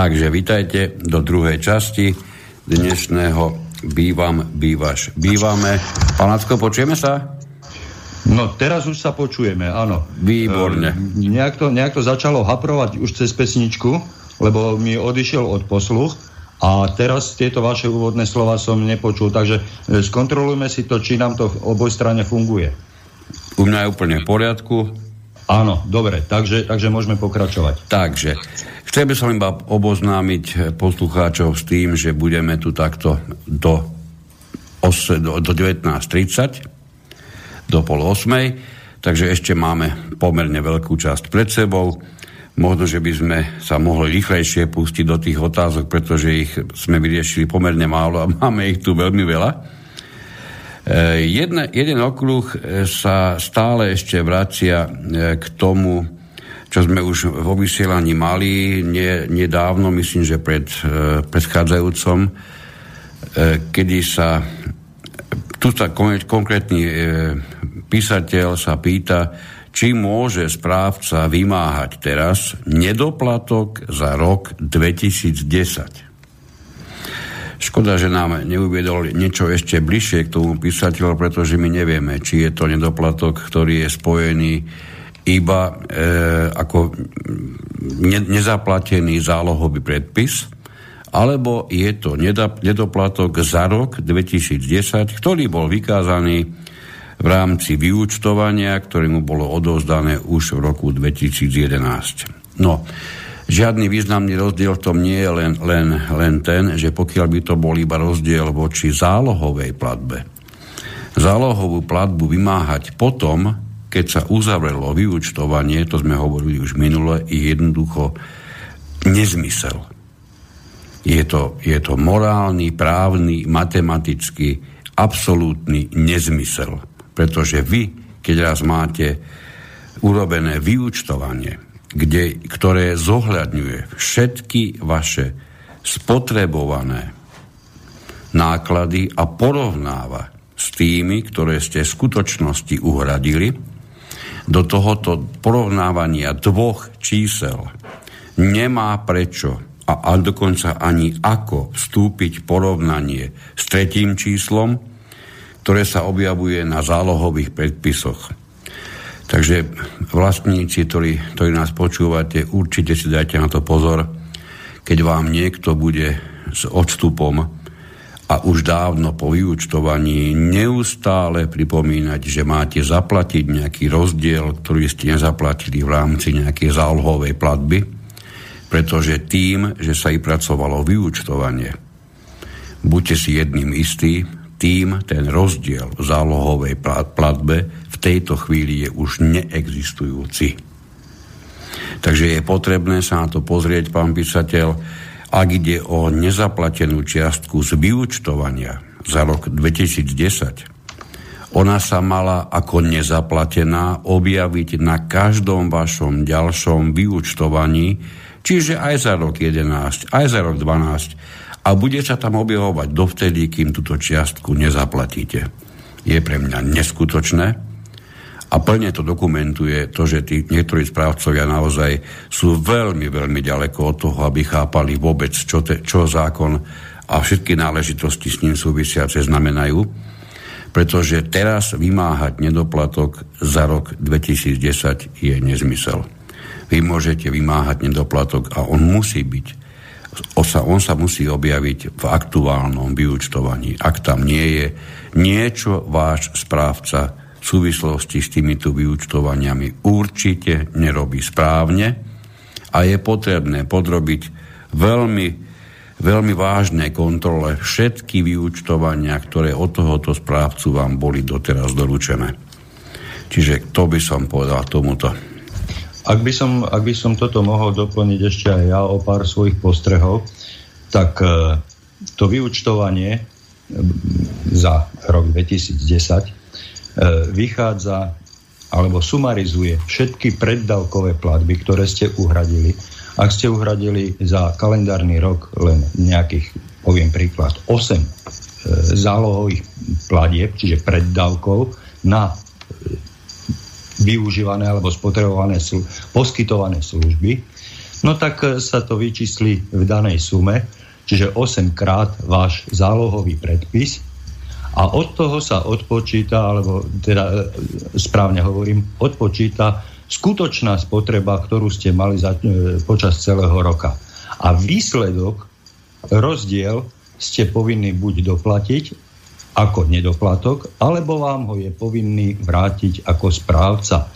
Takže vitajte do druhej časti dnešného Bývam, Bývaš, Bývame. Pán Lacko, počujeme sa? No teraz už sa počujeme, áno. Výborne. E, nejak, to, nejak to začalo haprovať už cez pesničku, lebo mi odišiel od posluch a teraz tieto vaše úvodné slova som nepočul, takže e, skontrolujme si to, či nám to v oboj strane funguje. U mňa je úplne v poriadku. Áno, dobre, takže, takže môžeme pokračovať. Takže, chcel by som iba oboznámiť poslucháčov s tým, že budeme tu takto do, do devätnásť tridsať, do pol osmej, takže ešte máme pomerne veľkú časť pred sebou. Možno, že by sme sa mohli rýchlejšie pustiť do tých otázok, pretože ich sme vyriešili pomerne málo a máme ich tu veľmi veľa. Jedne, jeden okruh sa stále ešte vracia k tomu, čo sme už vo vysielaní mali nie, nedávno, myslím, že pred predchádzajúcom, kedy sa tu sa konkrétny písateľ sa pýta, či môže správca vymáhať teraz nedoplatok za rok dvetisícdesať. Škoda, že nám neuviedol niečo ešte bližšie k tomu písateľu, pretože my nevieme, či je to nedoplatok, ktorý je spojený iba e, ako ne, nezaplatený zálohový predpis, alebo je to nedoplatok za rok dvetisícdesať, ktorý bol vykázaný v rámci vyúčtovania, ktorému bolo odovzdané už v roku dvetisícjedenásť. No, žiadny významný rozdiel v tom nie je len, len, len ten, že pokiaľ by to bol iba rozdiel voči zálohovej platbe. Zálohovú platbu vymáhať potom, keď sa uzavrelo vyúčtovanie, to sme hovorili už minule, je jednoducho nezmysel. Je to, je to morálny, právny, matematický, absolútny nezmysel. Pretože vy, keď raz máte urobené vyúčtovanie, Kde, ktoré zohľadňuje všetky vaše spotrebované náklady a porovnáva s tými, ktoré ste v skutočnosti uhradili, do tohoto porovnávania dvoch čísel nemá prečo a, a dokonca ani ako vstúpiť porovnanie s tretím číslom, ktoré sa objavuje na zálohových predpisoch. Takže vlastníci, ktorí, ktorí nás počúvate, určite si dajte na to pozor, keď vám niekto bude s odstupom a už dávno po vyúčtovaní neustále pripomínať, že máte zaplatiť nejaký rozdiel, ktorý ste nezaplatili v rámci nejakej zálohovej platby, pretože tým, že sa i pracovalo vyúčtovanie, buďte si jedným istí, tým ten rozdiel v zálohovej platbe v tejto chvíli je už neexistujúci. Takže je potrebné sa na to pozrieť, pán písateľ, ak ide o nezaplatenú čiastku z vyúčtovania za rok dvetisícdesať. Ona sa mala ako nezaplatená objaviť na každom vašom ďalšom vyúčtovaní, čiže aj za rok jedenásť, aj za rok dvanásť, a bude sa tam objavovať dovtedy, kým túto čiastku nezaplatíte. Je pre mňa neskutočné a plne to dokumentuje to, že tí niektorí správcovia naozaj sú veľmi, veľmi ďaleko od toho, aby chápali vôbec, čo, te, čo zákon a všetky náležitosti s ním súvisiace znamenajú, pretože teraz vymáhať nedoplatok za rok dvetisícdesať je nezmysel. Vy môžete vymáhať nedoplatok a on musí byť On sa musí objaviť v aktuálnom vyúčtovaní. Ak tam nie je niečo, váš správca v súvislosti s týmito vyúčtovaniami určite nerobí správne a je potrebné podrobiť veľmi, veľmi vážne kontrole všetky vyúčtovania, ktoré od tohoto správcu vám boli doteraz doručené. Čiže to by som povedal tomuto. Ak by som, ak by som toto mohol doplniť ešte aj ja o pár svojich postrehov, tak to vyúčtovanie za rok dvetisícdesať vychádza alebo sumarizuje všetky preddavkové platby, ktoré ste uhradili. Ak ste uhradili za kalendárny rok len nejakých, poviem príklad, osem zálohových platieb, čiže preddavkov na využívané alebo spotrebované poskytované služby, No tak sa to vyčísli v danej sume, čiže osemkrát váš zálohový predpis a od toho sa odpočíta, alebo teda správne hovorím, odpočíta skutočná spotreba, ktorú ste mali za, počas celého roka. A výsledok, rozdiel ste povinní buď doplatiť ako nedoplatok, alebo vám ho je povinný vrátiť ako správca.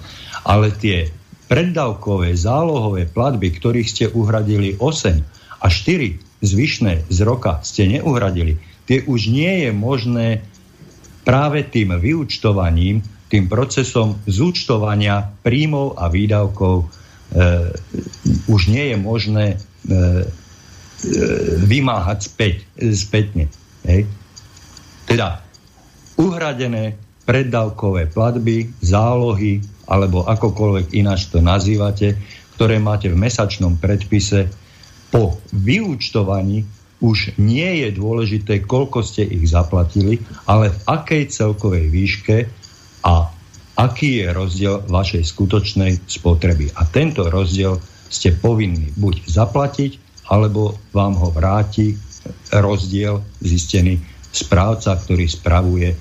Ale tie preddavkové zálohové platby, ktorých ste uhradili osem a štyri zvyšné z roka ste neuhradili, tie už nie je možné práve tým vyúčtovaním, tým procesom zúčtovania príjmov a výdavkov eh, už nie je možné eh, vymáhať späť, spätne. Hej. Teda uhradené preddavkové platby, zálohy, alebo akokoľvek ináč to nazývate, ktoré máte v mesačnom predpise, po vyúčtovaní už nie je dôležité, koľko ste ich zaplatili, ale v akej celkovej výške a aký je rozdiel vašej skutočnej spotreby. A tento rozdiel ste povinni buď zaplatiť, alebo vám ho vráti rozdiel zistený správca, ktorý spravuje e,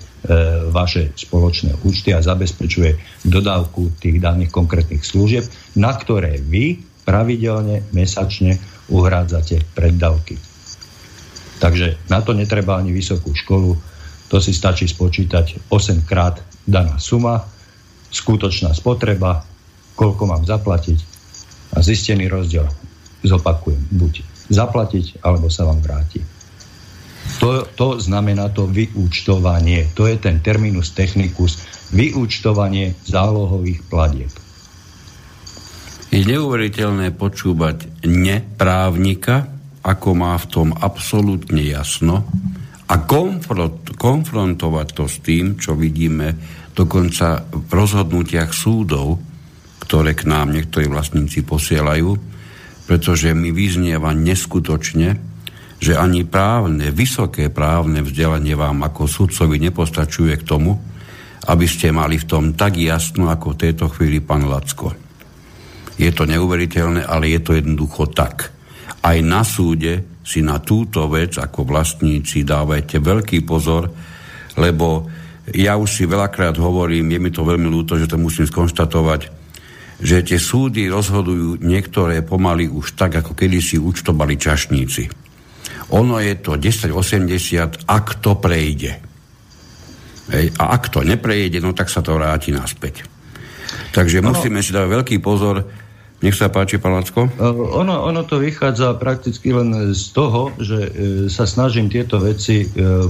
vaše spoločné účty a zabezpečuje dodávku tých daných konkrétnych služieb, na ktoré vy pravidelne, mesačne uhrádzate preddavky. Takže na to netreba ani vysokú školu, to si stačí spočítať osemkrát daná suma, skutočná spotreba, koľko mám zaplatiť a zistený rozdiel. Zopakujem, buď zaplatiť, alebo sa vám vráti. To, to znamená to vyúčtovanie. To je ten terminus technicus, vyúčtovanie zálohových platieb. Je neuveriteľné počúvať neprávnika, ako má v tom absolútne jasno, a konfront, konfrontovať to s tým, čo vidíme dokonca v rozhodnutiach súdov, ktoré k nám niektorí vlastníci posielajú, pretože mi vyznieva neskutočne, že ani právne, vysoké právne vzdelanie vám ako sudcovi nepostačuje k tomu, aby ste mali v tom tak jasno, ako v tejto chvíli pán Lacko. Je to neuveriteľné, ale je to jednoducho tak. Aj na súde si na túto vec ako vlastníci dávajte veľký pozor, lebo ja už si veľakrát hovorím, je mi to veľmi ľúto, že to musím skonštatovať, že tie súdy rozhodujú niektoré pomaly už tak, ako kedysi účtovali čašníci. Ono je to desať osemdesiat, ak to prejde. Hej. A ak to neprejde, no tak sa to vráti naspäť. Takže ono, musíme si dať veľký pozor. Nech sa páči, pán Lacko. Ono, ono to vychádza prakticky len z toho, že sa snažím tieto veci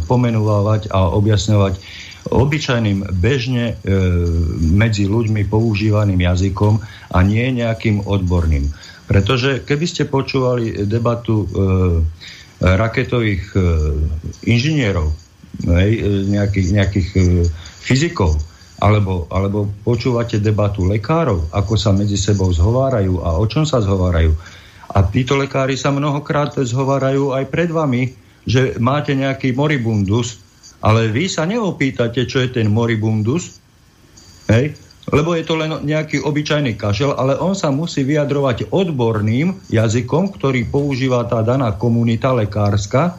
pomenovávať a objasňovať obyčajným, bežne e, medzi ľuďmi používaným jazykom a nie nejakým odborným. Pretože keby ste počúvali debatu e, raketových e, inžinierov, hej, nejakých, nejakých e, fyzikov, alebo, alebo počúvate debatu lekárov, ako sa medzi sebou zhovárajú a o čom sa zhovárajú. A títo lekári sa mnohokrát zhovárajú aj pred vami, že máte nejaký moribundus, ale vy sa neopýtate, čo je ten moribundus, hej? Lebo je to len nejaký obyčajný kašel, ale on sa musí vyjadrovať odborným jazykom, ktorý používa tá daná komunita lekárska,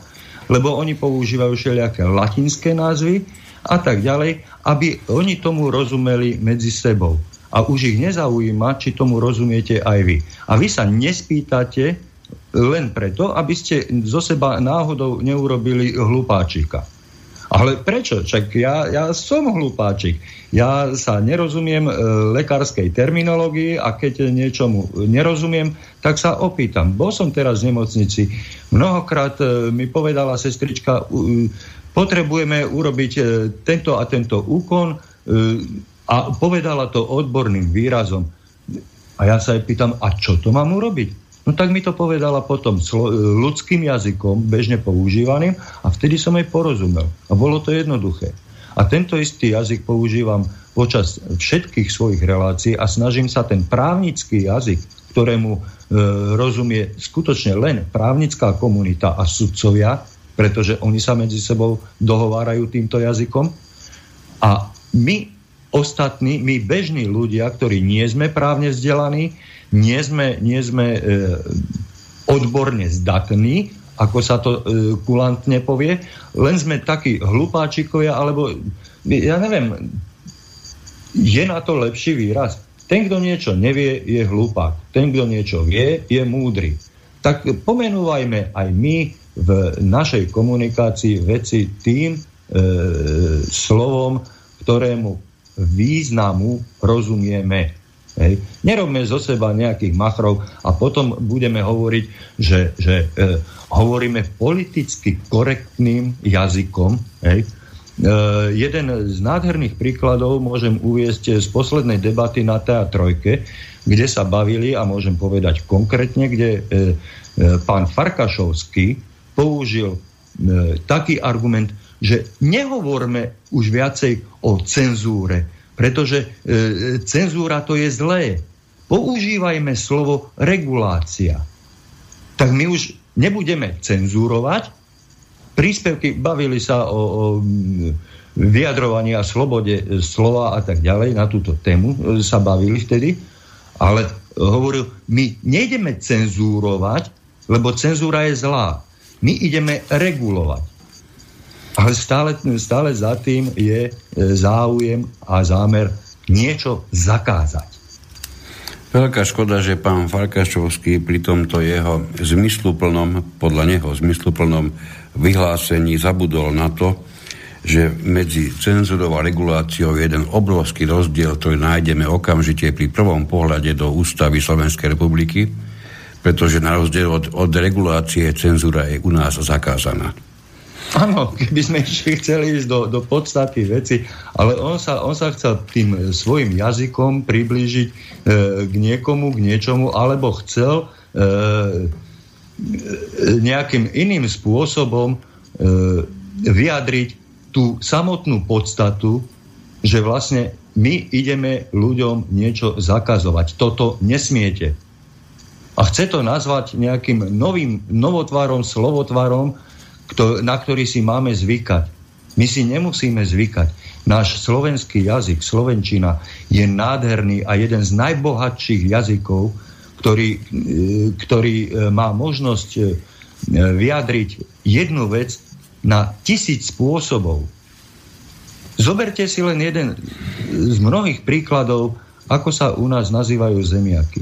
lebo oni používajú všelijaké latinské názvy a tak ďalej, aby oni tomu rozumeli medzi sebou. A už ich nezaujíma, či tomu rozumiete aj vy. A vy sa nespýtate len preto, aby ste zo seba náhodou neurobili hlupáčika. Ale prečo? Čak ja, ja som hlupáčik. Ja sa nerozumiem e, lekárskej terminológii a keď niečomu nerozumiem, tak sa opýtam. Bol som teraz v nemocnici. Mnohokrát e, mi povedala sestrička, e, potrebujeme urobiť e, tento a tento úkon e, a povedala to odborným výrazom. A ja sa jej pýtam, a čo to mám urobiť? No tak mi to povedala potom slo- ľudským jazykom, bežne používaným, a vtedy som jej porozumel. A bolo to jednoduché. A tento istý jazyk používam počas všetkých svojich relácií a snažím sa ten právnický jazyk, ktorému e, rozumie skutočne len právnická komunita a sudcovia, pretože oni sa medzi sebou dohovárajú týmto jazykom. A my ostatní, my bežní ľudia, ktorí nie sme právne vzdelaní, nie sme, nie sme e, odborne zdatní, ako sa to e, kulantne povie, len sme takí hlupáčikovia, alebo ja neviem, je na to lepší výraz. Ten, kto niečo nevie, je hlupák. Ten, kto niečo vie, je múdry. Tak pomenúvajme aj my v našej komunikácii veci tým e, slovom, ktorému významu rozumieme. Hej. Nerobme zo seba nejakých machrov a potom budeme hovoriť, že, že e, hovoríme politicky korektným jazykom. Hej. E, jeden z nádherných príkladov môžem uviesť z poslednej debaty na té á trojke, kde sa bavili, a môžem povedať konkrétne, kde e, e, pán Farkašovský použil e, taký argument, že nehovorme už viacej o cenzúre, pretože e, cenzúra to je zlé. Používajme slovo regulácia. Tak my už nebudeme cenzurovať. Príspevky bavili sa o... o vyjadrovaní a slobode slova a tak ďalej, na túto tému sa bavili vtedy. Ale hovoril, my nejdeme cenzúrovať, lebo cenzúra je zlá. My ideme regulovať. Ale stále, stále za tým je záujem a zámer niečo zakázať. Veľká škoda, že pán Farkašovský pri tomto jeho zmysluplnom, podľa neho zmysluplnom vyhlásení zabudol na to, že medzi cenzúrou a reguláciou je jeden obrovský rozdiel, ktorý nájdeme okamžite pri prvom pohľade do ústavy Slovenskej republiky, pretože na rozdiel od, od regulácie cenzúra je u nás zakázaná. Áno, keby sme ešte chceli ísť do, do podstaty veci, ale on sa, on sa chcel tým svojim jazykom priblížiť e, k niekomu, k niečomu, alebo chcel e, nejakým iným spôsobom e, vyjadriť tú samotnú podstatu, že vlastne my ideme ľuďom niečo zakazovať. Toto nesmiete. A chce to nazvať nejakým novým novotvárom, slovotvárom, na ktorý si máme zvykať. My si nemusíme zvykať. Náš slovenský jazyk, slovenčina, je nádherný a jeden z najbohatších jazykov, ktorý, ktorý má možnosť vyjadriť jednu vec na tisíc spôsobov. Zoberte si len jeden z mnohých príkladov, ako sa u nás nazývajú zemiaky.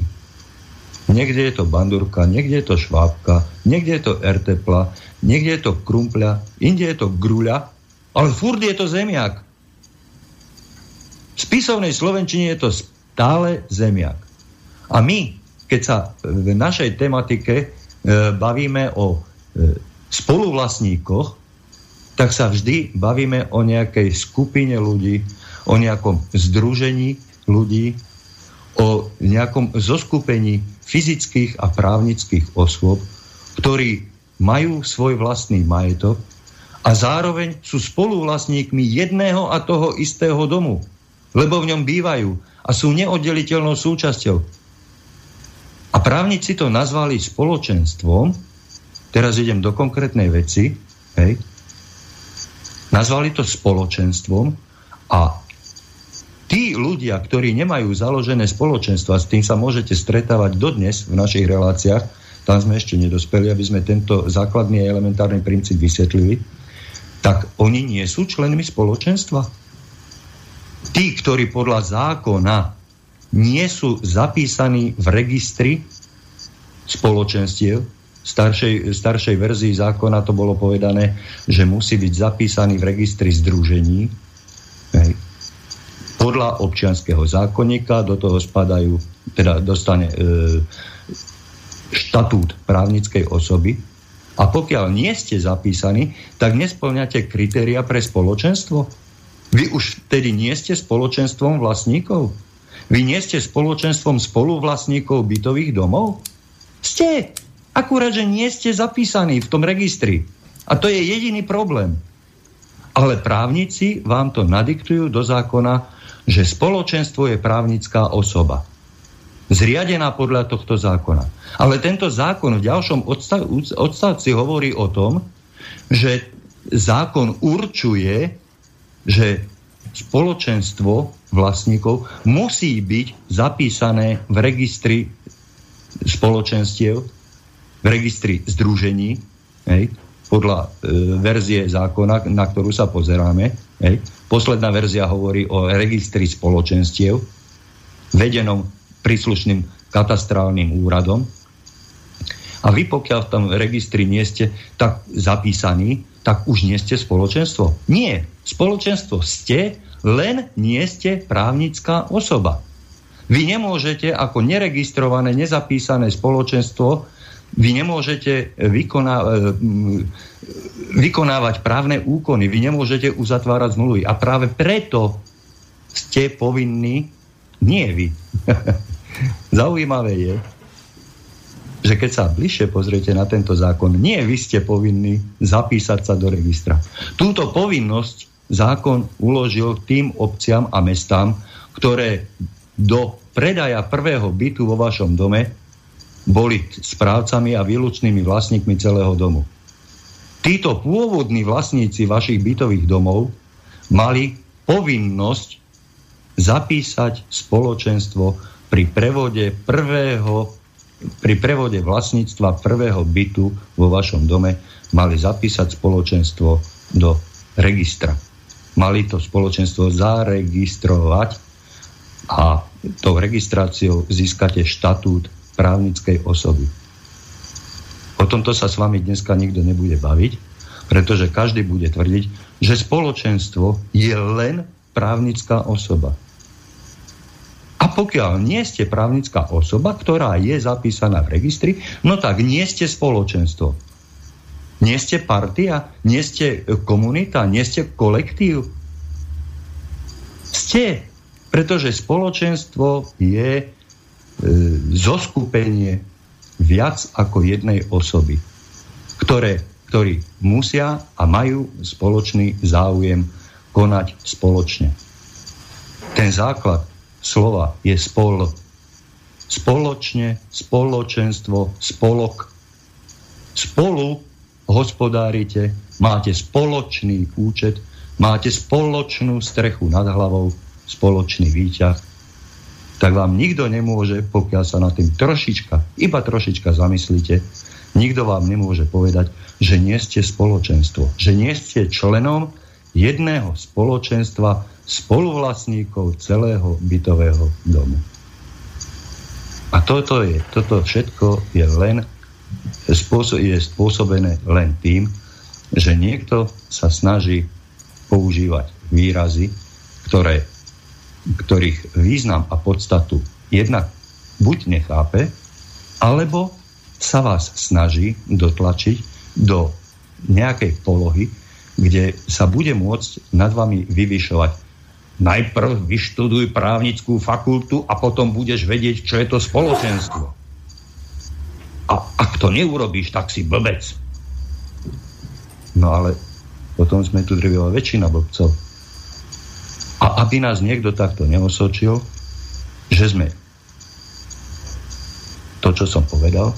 Niekde je to bandurka, niekde je to švábka, niekde je to ertepla, niekde je to krumpľa, inde je to gruľa, ale furt je to zemiak. V spisovnej slovenčine je to stále zemiak. A my, keď sa v našej tematike e, bavíme o e, spoluvlastníkoch, tak sa vždy bavíme o nejakej skupine ľudí, o nejakom združení ľudí, o nejakom zoskupení fyzických a právnických osôb, ktorí majú svoj vlastný majetok a zároveň sú spoluvlastníkmi jedného a toho istého domu, lebo v ňom bývajú a sú neoddeliteľnou súčasťou. A právnici to nazvali spoločenstvom, teraz idem do konkrétnej veci, hej, nazvali to spoločenstvom a tí ľudia, ktorí nemajú založené spoločenstvo, a s tým sa môžete stretávať dodnes v našich reláciách, tam sme ešte nedospeli, aby sme tento základný a elementárny princíp vysvetlili, tak oni nie sú členmi spoločenstva. Tí, ktorí podľa zákona nie sú zapísaní v registri spoločenstiev, v staršej, staršej verzii zákona to bolo povedané, že musí byť zapísaný v registri združení. Hej. Podľa občianskeho zákonníka do toho spadajú, teda dostane e, štatút právnickej osoby. A pokiaľ nie ste zapísaní, tak nespĺňate kritéria pre spoločenstvo. Vy už tedy nie ste spoločenstvom vlastníkov. Vy nie ste spoločenstvom spoluvlastníkov bytových domov. Ste! Akurát, že nie ste zapísaní v tom registri. A to je jediný problém. Ale právnici vám to nadiktujú do zákona, že spoločenstvo je právnická osoba. Zriadená podľa tohto zákona. Ale tento zákon v ďalšom odstav, odstavci hovorí o tom, že zákon určuje, že spoločenstvo vlastníkov musí byť zapísané v registri spoločenstiev, v registri združení, hej, podľa e, verzie zákona, na ktorú sa pozeráme. Hej. Posledná verzia hovorí o registri spoločenstiev vedenom príslušným katastrálnym úradom. A vy, pokiaľ v tom registri nie ste tak zapísaní, tak už nie ste spoločenstvo. Nie. Spoločenstvo ste, len nie ste právnická osoba. Vy nemôžete ako neregistrované, nezapísané spoločenstvo, vy nemôžete vykoná, vykonávať právne úkony, vy nemôžete uzatvárať zmluvy. A práve preto ste povinní, nie vy. Zaujímavé je, že keď sa bližšie pozriete na tento zákon, nie vy ste povinní zapísať sa do registra. Túto povinnosť zákon uložil tým obciam a mestám, ktoré do predaja prvého bytu vo vašom dome boli správcami a výlučnými vlastníkmi celého domu. Títo pôvodní vlastníci vašich bytových domov mali povinnosť zapísať spoločenstvo pri prevode prvého pri prevode vlastníctva prvého bytu vo vašom dome mali zapísať spoločenstvo do registra. Mali to spoločenstvo zaregistrovať a tou registráciou získate štatút právnickej osoby. O tomto sa s vami dneska nikto nebude baviť, pretože každý bude tvrdiť, že spoločenstvo je len právnická osoba. A pokiaľ nie ste právnická osoba, ktorá je zapísaná v registri, no tak nie ste spoločenstvo. Nie ste partia, nie ste komunita, nie ste kolektív. Ste, pretože spoločenstvo je e, zoskupenie viac ako jednej osoby, ktoré, ktorí musia a majú spoločný záujem konať spoločne. Ten základ slova je spol. Spoločne, spoločenstvo, spolok. Spolu hospodárite, máte spoločný účet, máte spoločnú strechu nad hlavou, spoločný výťah. Tak vám nikto nemôže, pokiaľ sa na tým trošička, iba trošička zamyslíte, nikto vám nemôže povedať, že nie ste spoločenstvo, že nie ste členom jedného spoločenstva spoluvlastníkov celého bytového domu. A toto, je, toto všetko je, len, je spôsobené len tým, že niekto sa snaží používať výrazy, ktoré, ktorých význam a podstatu jednak buď nechápe, alebo sa vás snaží dotlačiť do nejakej polohy, kde sa bude môcť nad vami vyvyšovať. Najprv vyštuduj právnickú fakultu a potom budeš vedieť, čo je to spoločenstvo. A ak to neurobíš, tak si blbec. No ale potom sme tu drvivá väčšina blbcov. A aby nás niekto takto neosočil, že sme to, čo som povedal,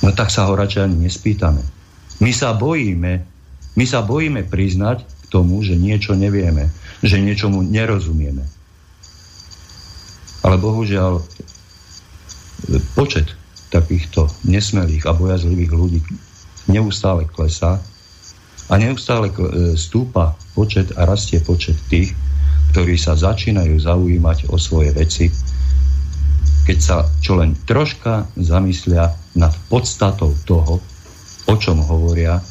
no tak sa ho radšej ani nespýtame. My sa bojíme My sa bojíme priznať k tomu, že niečo nevieme, že niečomu nerozumieme. Ale bohužiaľ počet takýchto nesmelých a bojazlivých ľudí neustále klesá a neustále stúpa počet a rastie počet tých, ktorí sa začínajú zaujímať o svoje veci, keď sa čo len troška zamyslia nad podstatou toho, o čom hovoria,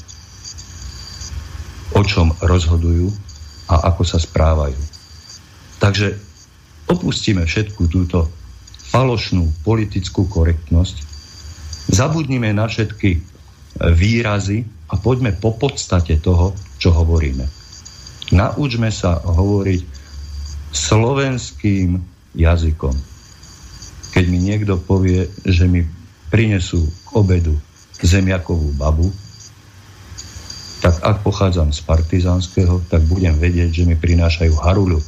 o čom rozhodujú a ako sa správajú. Takže opustíme všetku túto falošnú politickú korektnosť, zabudnime na všetky výrazy a poďme po podstate toho, čo hovoríme. Naučme sa hovoriť slovenským jazykom. Keď mi niekto povie, že mi prinesú k obedu zemiakovú babu, tak ak pochádzam z partizánskeho, tak budem vedieť, že mi prinášajú haruľu.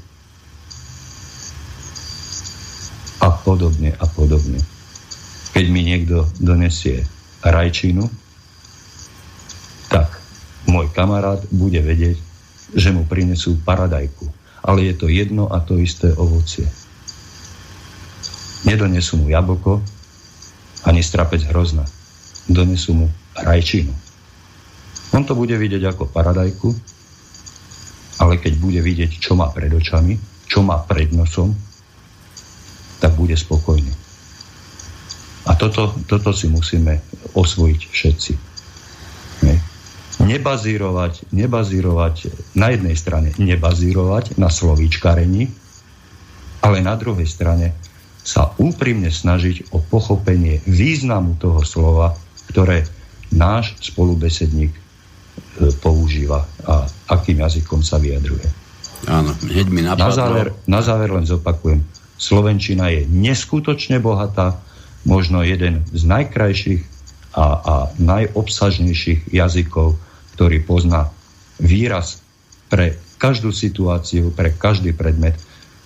A podobne, a podobne. Keď mi niekto donesie rajčinu, tak môj kamarát bude vedieť, že mu prinesú paradajku. ale je to jedno a to isté ovocie. Nedonesú mu jablko ani strapec hrozna. Donesú mu rajčinu. On to bude vidieť ako paradajku, ale keď bude vidieť, čo má pred očami, čo má pred nosom, tak bude spokojný. A toto, toto si musíme osvojiť všetci. Ne? Nebazírovať, nebazírovať, na jednej strane nebazírovať na slovíčkarení, ale na druhej strane sa úprimne snažiť o pochopenie významu toho slova, ktoré náš spolubesedník používa a akým jazykom sa vyjadruje. Áno, hneď mi napadlo. Na záver, na záver len zopakujem. Slovenčina je neskutočne bohatá, možno jeden z najkrajších a, a najobsažnejších jazykov, ktorý pozná výraz pre každú situáciu, pre každý predmet.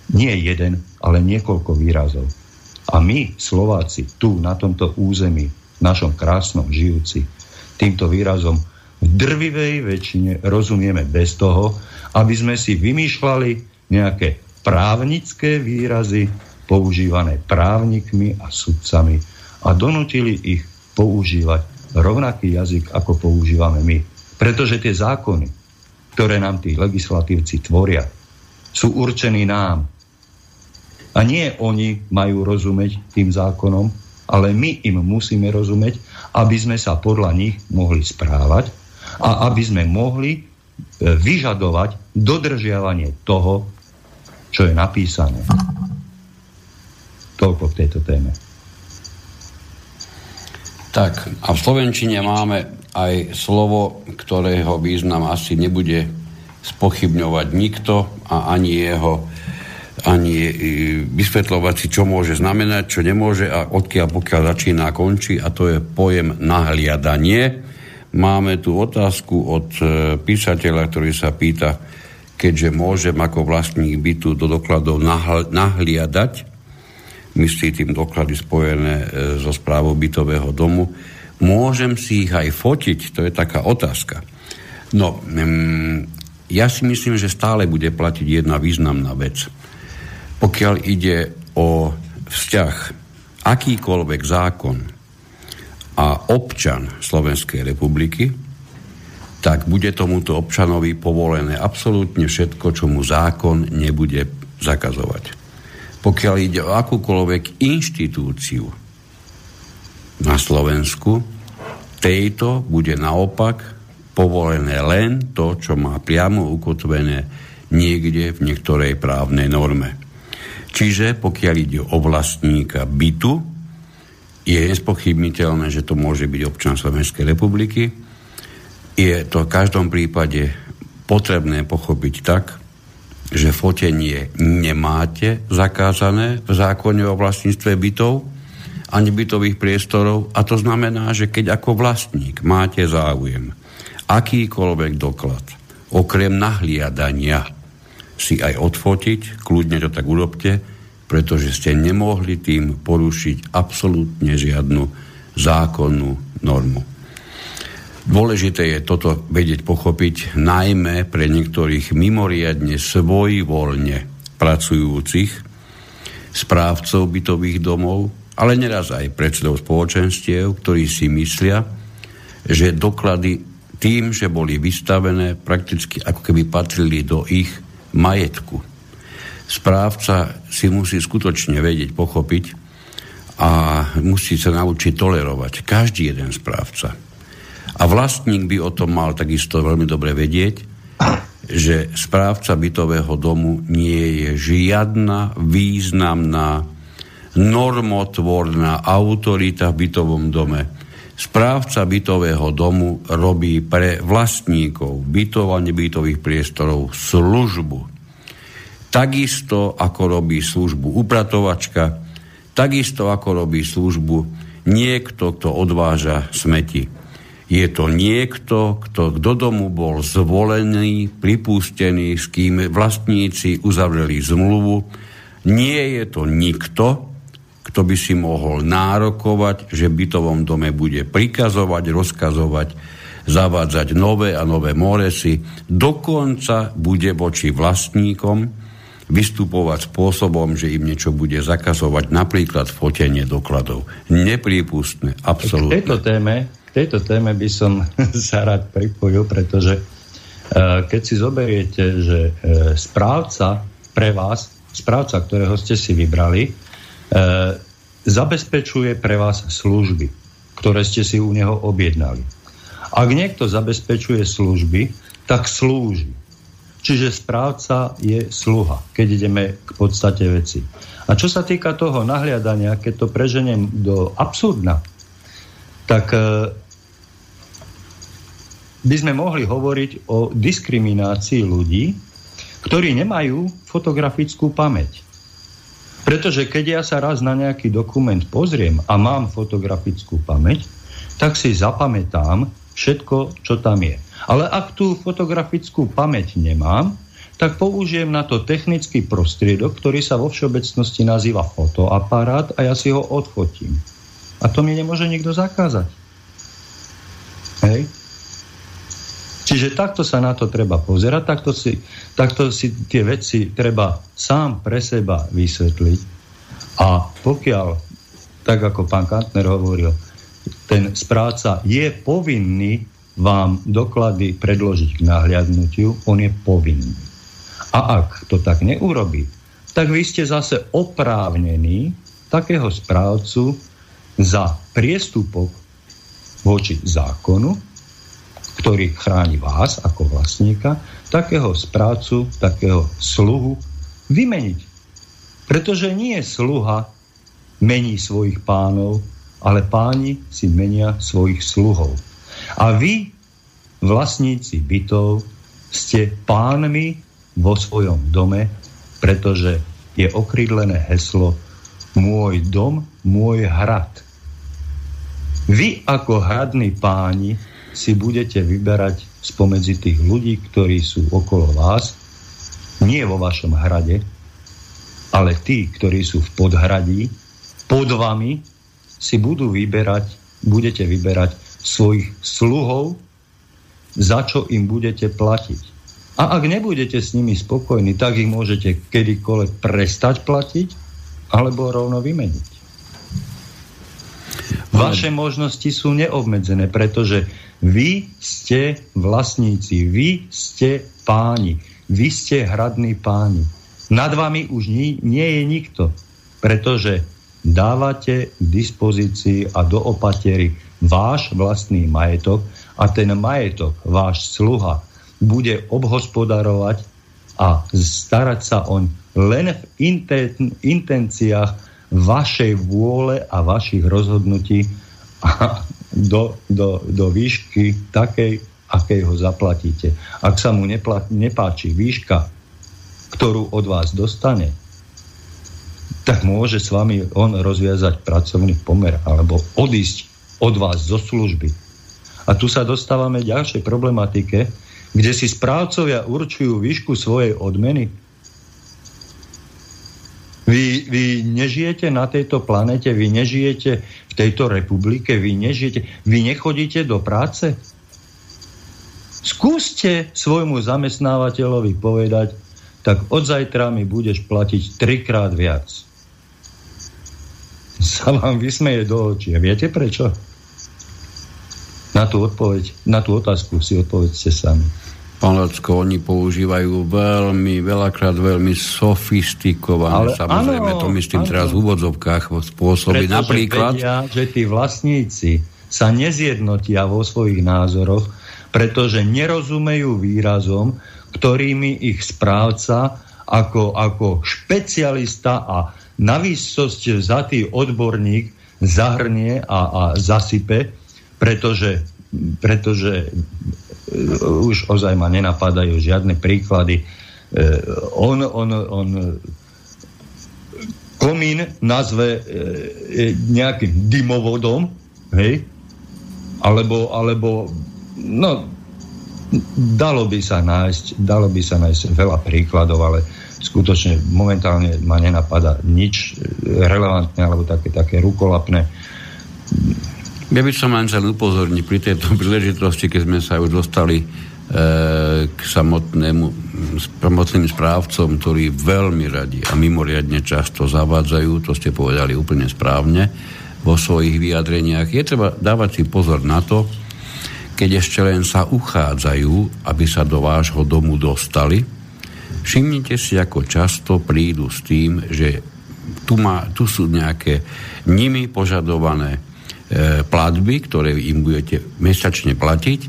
Nie jeden, ale niekoľko výrazov. A my, Slováci, tu, na tomto území, našom krásnom žijúci, týmto výrazom v drvivej väčšine rozumieme bez toho, aby sme si vymýšľali nejaké právnické výrazy používané právnikmi a sudcami a donútili ich používať rovnaký jazyk, ako používame my. Pretože tie zákony, ktoré nám tí legislatívci tvoria, sú určení nám. A nie oni majú rozumieť tým zákonom, ale my im musíme rozumieť, aby sme sa podľa nich mohli správať a aby sme mohli vyžadovať dodržiavanie toho, čo je napísané. Toľko v tejto téme. Tak, a v slovenčine máme aj slovo, ktorého význam asi nebude spochybňovať nikto a ani jeho ani vysvetľovať si, čo môže znamenať, čo nemôže a odkiaľ pokiaľ začína a končí, a to je pojem nahliadanie. Máme tu otázku od písateľa, ktorý sa pýta, keďže môžem ako vlastník bytu do dokladov nahl- nahliadať, myslí tým doklady spojené so správou bytového domu, môžem si ich aj fotiť? To je taká otázka. No, ja si myslím, že stále bude platiť jedna významná vec. Pokiaľ ide o vzťah, akýkoľvek zákon a občan Slovenskej republiky, tak bude tomuto občanovi povolené absolútne všetko, čo mu zákon nebude zakazovať. Pokiaľ ide o akúkoľvek inštitúciu na Slovensku, tejto bude naopak povolené len to, čo má priamo ukotvené niekde v niektorej právnej norme. Čiže pokiaľ ide o vlastníka bytu, je nespochybniteľné, že to môže byť občan Slovenskej republiky. Je to v každom prípade potrebné pochopiť tak, že fotenie nemáte zakázané v zákone o vlastníctve bytov ani bytových priestorov, a to znamená, že keď ako vlastník máte záujem akýkoľvek doklad okrem nahliadania si aj odfotiť, kľudne to tak urobte, pretože ste nemohli tým porušiť absolútne žiadnu zákonnú normu. Dôležité je toto vedieť, pochopiť, najmä pre niektorých mimoriadne svojvoľne pracujúcich správcov bytových domov, ale neraz aj predsedov spoločenstiev, ktorí si myslia, že doklady tým, že boli vystavené, prakticky ako keby patrili do ich majetku. Správca si musí skutočne vedieť, pochopiť a musí sa naučiť tolerovať. Každý jeden správca. A vlastník by o tom mal takisto veľmi dobre vedieť, že správca bytového domu nie je žiadna významná normotvorná autorita v bytovom dome. Správca bytového domu robí pre vlastníkov bytov a nebytových priestorov službu. Takisto ako robí službu upratovačka, takisto ako robí službu niekto, kto odváža smeti. Je to niekto, kto do domu bol zvolený, pripustený, s kým vlastníci uzavreli zmluvu. Nie je to nikto, kto by si mohol nárokovať, že v bytovom dome bude prikazovať, rozkazovať, zavádzať nové a nové moresy. Dokonca bude voči vlastníkom vystupovať spôsobom, že im niečo bude zakazovať, napríklad fotenie dokladov. Neprípustné, absolútne. K tejto téme, k tejto téme by som sa rád pripojil, pretože keď si zoberiete, že správca pre vás, správca, ktorého ste si vybrali, zabezpečuje pre vás služby, ktoré ste si u neho objednali. Ak niekto zabezpečuje služby, tak slúži. Čiže správca je sluha, keď ideme k podstate veci. A čo sa týka toho nahliadania, keď to preženiem do absurdna, tak e, by sme mohli hovoriť o diskriminácii ľudí, ktorí nemajú fotografickú pamäť. Pretože keď ja sa raz na nejaký dokument pozriem a mám fotografickú pamäť, tak si zapamätám všetko, čo tam je. Ale ak tú fotografickú pamäť nemám, tak použijem na to technický prostriedok, ktorý sa vo všeobecnosti nazýva fotoaparát, a ja si ho odfotím. A to mi nemôže nikto zakázať. Hej? Čiže takto sa na to treba pozerať, takto si, takto si tie veci treba sám pre seba vysvetliť. A pokiaľ, tak ako pán Kantner hovoril, ten správca je povinný vám doklady predložiť k nahliadnutiu, on je povinný. A ak to tak neurobí, tak vy ste zase oprávnení takého správcu za priestupok voči zákonu, ktorý chráni vás ako vlastníka, takého správcu, takého sluhu vymeniť. Pretože nie sluha mení svojich pánov, ale páni si menia svojich sluhov. A vy, vlastníci bytov, ste pánmi vo svojom dome, pretože je okrídlené heslo Môj dom, môj hrad. Vy ako hradní páni si budete vyberať spomedzi tých ľudí, ktorí sú okolo vás, nie vo vašom hrade, ale tí, ktorí sú v podhradí, pod vami si budú vyberať, budete vyberať svojich sluhov, za čo im budete platiť. A ak nebudete s nimi spokojní, tak ich môžete kedykoľvek prestať platiť alebo rovno vymeniť. Vaše možnosti sú neobmedzené, pretože vy ste vlastníci, vy ste páni, vy ste hradní páni. Nad vami už nie, nie je nikto, pretože dávate k dispozícii a do opatery váš vlastný majetok a ten majetok, váš sluha, bude obhospodarovať a starať sa oň len v inten- intenciách vašej vôle a vašich rozhodnutí a do, do, do výšky takej, akej ho zaplatíte. Ak sa mu nepla- nepáči výška, ktorú od vás dostane, tak môže s vami on rozviazať pracovný pomer alebo odísť od vás zo služby. A tu sa dostávame k ďalšej problematike, kde si správcovia určujú výšku svojej odmeny. Vy, vy nežijete na tejto planete, vy nežijete v tejto republike, vy nežijete, vy nechodíte do práce. Skúste svojmu zamestnávateľovi povedať, tak od zajtra mi budeš platiť trikrát viac. Sa vám vysmeje do očí. Viete prečo? Na tú, odpoveď, na tú otázku si odpovedzte sami. Pán Lacko, oni používajú veľmi, veľakrát veľmi sofistikované, ale samozrejme, áno, to my s tým áno. Teraz v úvodzovkách spôsobí. Pretože napríklad vedia, že tí vlastníci sa nezjednotia vo svojich názoroch, pretože nerozumejú výrazom, ktorými ich správca ako, ako špecialista a navýsosť vzatý odborník zahrnie a, a zasype, pretože, pretože už ozaj ma nenapadajú žiadne príklady. On, on, on komín nazve nejakým dymovodom, hej? Alebo, alebo no, dalo by sa nájsť, dalo by sa nájsť veľa príkladov, ale skutočne momentálne ma nenapadá nič relevantné alebo také, také rukolapné. Ja by som len sa upozorniť pri tejto príležitosti, keď sme sa už dostali e, k samotnému samotným správcom, ktorí veľmi radi a mimoriadne často zavádzajú, to ste povedali úplne správne, vo svojich vyjadreniach. Je treba dávať si pozor na to, keď ešte len sa uchádzajú, aby sa do vášho domu dostali. Všimnite si, ako často prídu s tým, že tu, má, tu sú nejaké nimi požadované e, platby, ktoré im budete mesačne platiť.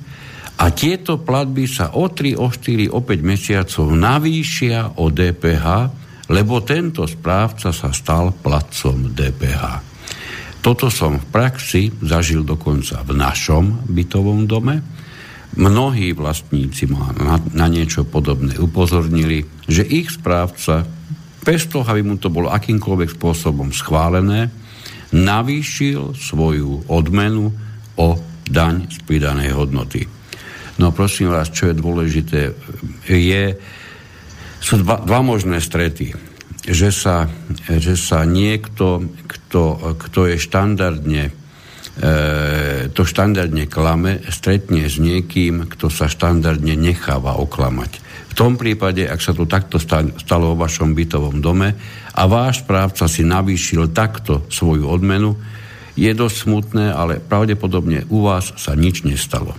A tieto platby sa o tri, o štyri, o päť mesiacov navýšia o dé pé há, lebo tento správca sa stal platcom dé pé há. Toto som v praxi zažil dokonca v našom bytovom dome. Mnohí vlastníci ma na, na niečo podobné upozornili, že ich správca, bez toho, aby mu to bolo akýmkoľvek spôsobom schválené, navýšil svoju odmenu o daň z pridanej hodnoty. No prosím vás, čo je dôležité, je, sú dva, dva možné strety. Že sa, že sa niekto, kto, kto je štandardne, e, to štandardne klame, stretne s niekým, kto sa štandardne necháva oklamať. V tom prípade, ak sa to takto stalo vo vašom bytovom dome a váš správca si navýšil takto svoju odmenu, je dosť smutné, ale pravdepodobne u vás sa nič nestalo.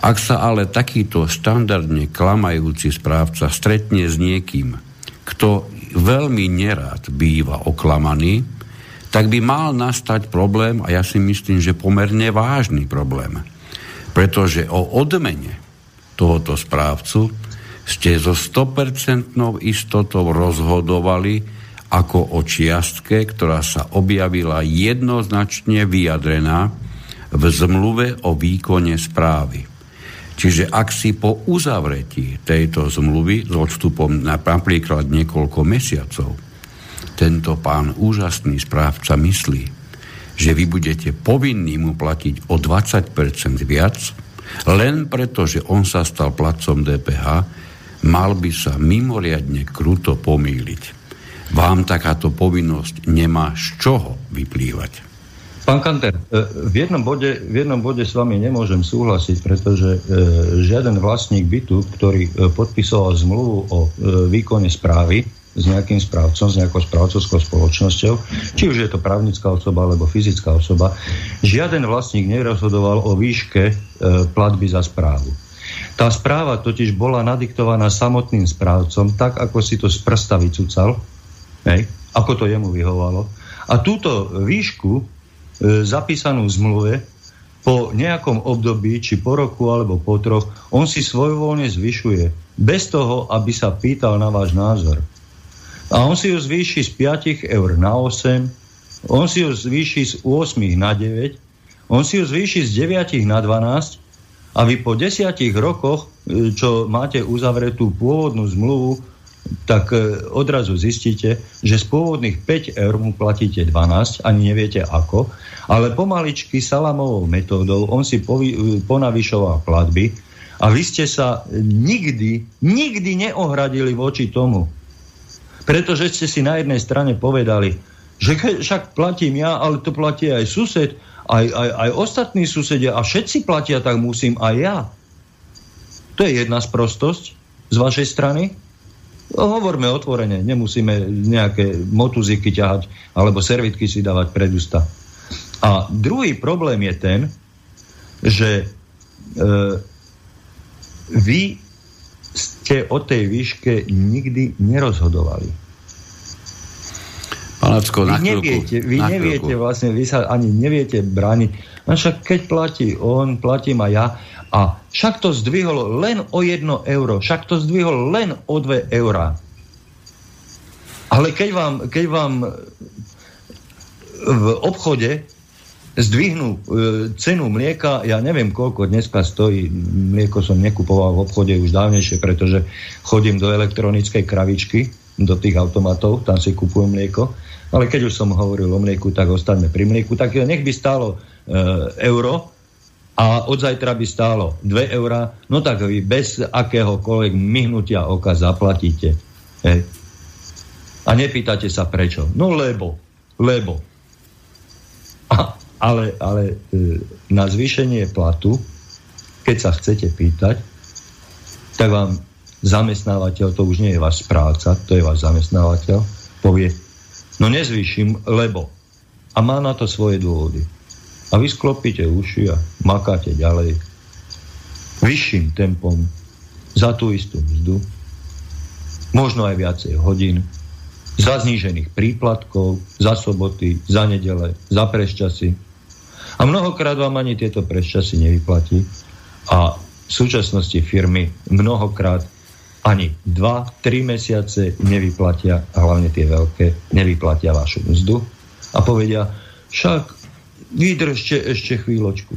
Ak sa ale takýto štandardne klamajúci správca stretne s niekým, kto veľmi nerád býva oklamaný, tak by mal nastať problém, a ja si myslím, že pomerne vážny problém. Pretože o odmene tohoto správcu ste so sto percent istotou rozhodovali ako o čiastke, ktorá sa objavila jednoznačne vyjadrená v zmluve o výkone správy. Čiže ak si po uzavretí tejto zmluvy s odstupom napríklad niekoľko mesiacov tento pán úžasný správca myslí, že vy budete povinní mu platiť o dvadsať percent viac, len preto, že on sa stal platcom dé pé há, mal by sa mimoriadne kruto pomýliť. Vám takáto povinnosť nemá z čoho vyplývať. Pán Kantner, v jednom bode, v jednom bode s vami nemôžem súhlasiť, pretože žiaden vlastník bytu, ktorý podpisoval zmluvu o výkone správy s nejakým správcom, s nejakou správcovskou spoločnosťou, či už je to právnická osoba alebo fyzická osoba, žiaden vlastník nerozhodoval o výške platby za správu. Tá správa totiž bola nadiktovaná samotným správcom, tak ako si to z prsta vycúcal, hej, ako to jemu vyhovalo. A túto výšku zapísanú v zmluve, po nejakom období, či po roku alebo po troch, on si svojvoľne zvyšuje. Bez toho, aby sa pýtal na váš názor. A on si ju zvýši z päť eur na osem, on si ju zvýši z osem na deväť, on si ju zvýši z deväť na dvanásť a vy po desiatich rokoch, čo máte uzavretú pôvodnú zmluvu, tak odrazu zistíte, že z pôvodných päť eur mu platíte dvanásť, ani neviete ako, ale pomaličky salamovou metódou on si povy, ponavyšoval platby a vy ste sa nikdy, nikdy neohradili voči tomu. Pretože ste si na jednej strane povedali, že však platím ja, ale to platí aj sused, aj, aj, aj ostatní susedia a všetci platia, tak musím aj ja. To je jedna sprostosť z vašej strany. Hovorme otvorene, nemusíme nejaké motuziky ťahať alebo servitky si dávať pred ústa. A druhý problém je ten, že e, vy ste o tej výške nikdy nerozhodovali. Palacko, na chvíľku. Vy neviete, vy neviete vlastne, vy sa ani neviete brániť. A však keď platí on, platím aj ja. A však to zdvihol len o jedno euro, však to zdvihol len o dve eurá. Ale keď vám, keď vám v obchode zdvihnú cenu mlieka, ja neviem koľko dneska stojí, mlieko som nekupoval v obchode už dávnejšie, pretože chodím do elektronickej kravičky, do tých automatov, tam si kupujem mlieko, ale keď už som hovoril o mlieku, tak ostaňme pri mlieku, tak nech by stálo e, euro, a od zajtra by stálo dve eurá, no tak vy bez akéhokoľvek myhnutia oka zaplatíte. Hej. A nepýtate sa prečo. No lebo, lebo. A, ale, ale na zvýšenie platu, keď sa chcete pýtať, tak vám zamestnávateľ, to už nie je váš správca, to je váš zamestnávateľ, povie, no nezvýšim, lebo. A má na to svoje dôvody. A vy sklopíte uši a makáte ďalej vyšším tempom za tú istú mzdu, možno aj viacej hodín, za znížených príplatkov, za soboty, za nedele, za prešťasy. A mnohokrát vám ani tieto prešťasy nevyplatí a v súčasnosti firmy mnohokrát ani dva tri mesiace nevyplatia, a hlavne tie veľké, nevyplatia vašu mzdu a povedia, však vydržte ešte chvíľočku.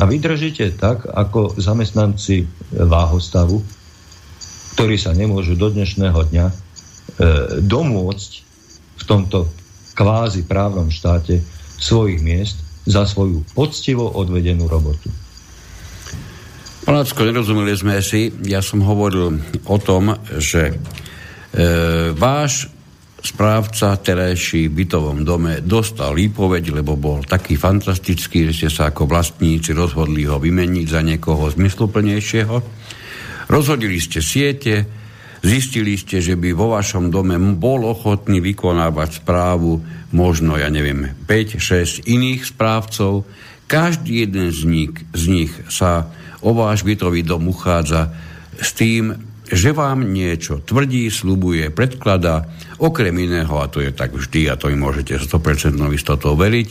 A vydržíte tak, ako zamestnanci váhostavu, ktorí sa nemôžu do dnešného dňa e, domôcť v tomto kvázi právnom štáte svojich miest za svoju poctivo odvedenú robotu. Panáčko, nerozumeli sme si. Ja som hovoril o tom, že e, váš správca terajší v bytovom dome dostal výpoveď, lebo bol taký fantastický, že ste sa ako vlastníci rozhodli ho vymeniť za niekoho zmysluplnejšieho. Rozhodili ste siete, zistili ste, že by vo vašom dome bol ochotný vykonávať správu možno, ja neviem, päť šesť iných správcov. Každý jeden z nich, z nich sa o váš bytový dom uchádza s tým, že vám niečo tvrdí, sľubuje, predkladá, okrem iného, a to je tak vždy, a to im môžete sto percent istotou veriť,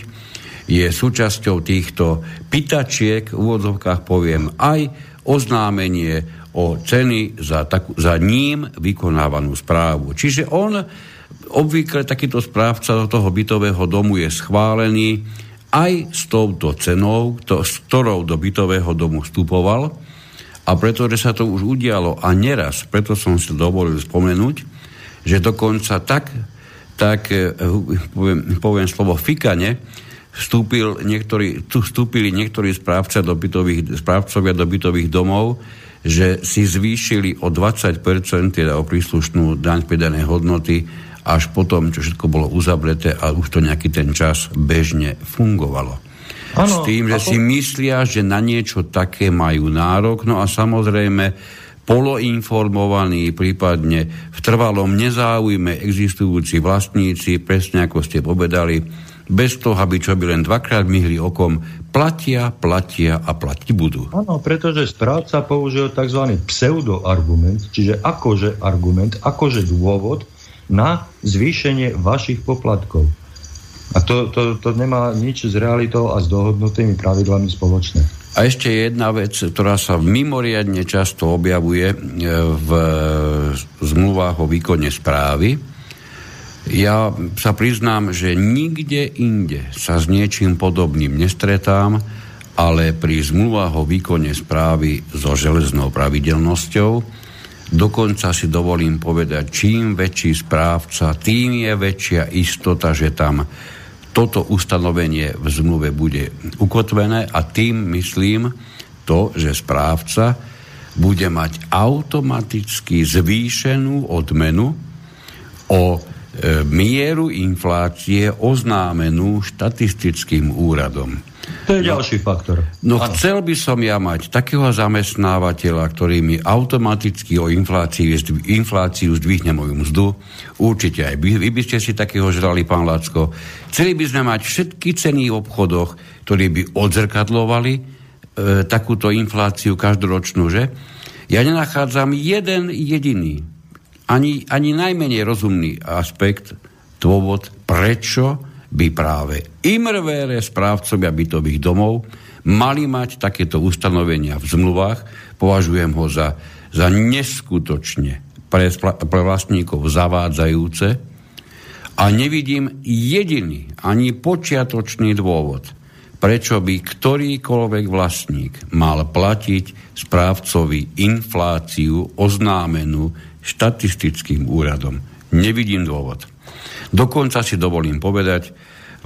je súčasťou týchto pýtačiek, v úvodzovkách poviem, aj oznámenie o ceny za, takú, za ním vykonávanú správu. Čiže on, obvykle takýto správca do toho bytového domu je schválený aj s touto cenou, to, s ktorou do bytového domu vstupoval. A pretože sa to už udialo a neraz, preto som si dovolil spomenúť, že dokonca tak, tak poviem, poviem slovo fikane, vstúpil niektorý, tu vstúpili niektorí správca do bytových, správcovia do bytových domov, že si zvýšili o dvadsať percent, teda o príslušnú daň pridanej hodnoty, až potom, čo všetko bolo uzavreté a už to nejaký ten čas bežne fungovalo. Ano, s tým, že ako... si myslia, že na niečo také majú nárok, no a samozrejme poloinformovaní, prípadne v trvalom nezáujme existujúci vlastníci, presne ako ste povedali, bez toho, aby čo by len dvakrát myhli okom, platia, platia a platiť budú. Áno, pretože správca použil tzv. Pseudoargument, čiže akože argument, akože dôvod na zvýšenie vašich poplatkov. A to, to, to nemá nič s realitou a s dohodnutými pravidlami spoločné. A ešte jedna vec, ktorá sa mimoriadne často objavuje v zmluvách o výkone správy. Ja sa priznám, že nikde inde sa s niečím podobným nestretám, ale pri zmluvách o výkone správy so železnou pravidelnosťou. Dokonca si dovolím povedať, čím väčší správca, tým je väčšia istota, že tam toto ustanovenie v zmluve bude ukotvené, a tým myslím to, že správca bude mať automaticky zvýšenú odmenu o e, mieru inflácie oznámenú štatistickým úradom. To je ďalší no, faktor. No ano. Chcel by som ja mať takého zamestnávateľa, ktorý mi automaticky o infláciu, infláciu zdvihne moju mzdu. Určite aj vy, vy by ste si takého žrali, pán Lacko. Chceli by sme mať všetky ceny v obchodoch, ktoré by odzrkadlovali e, takúto infláciu každoročnú, že? Ja nenachádzam jeden jediný, ani, ani najmenej rozumný aspekt, dôvod, prečo by práve imrvére správcovia bytových domov mali mať takéto ustanovenia v zmluvách. Považujem ho za, za neskutočne pre, pre vlastníkov zavádzajúce a nevidím jediný, ani počiatočný dôvod, prečo by ktorýkoľvek vlastník mal platiť správcovi infláciu oznámenú štatistickým úradom. Nevidím dôvod. Dokonca si dovolím povedať,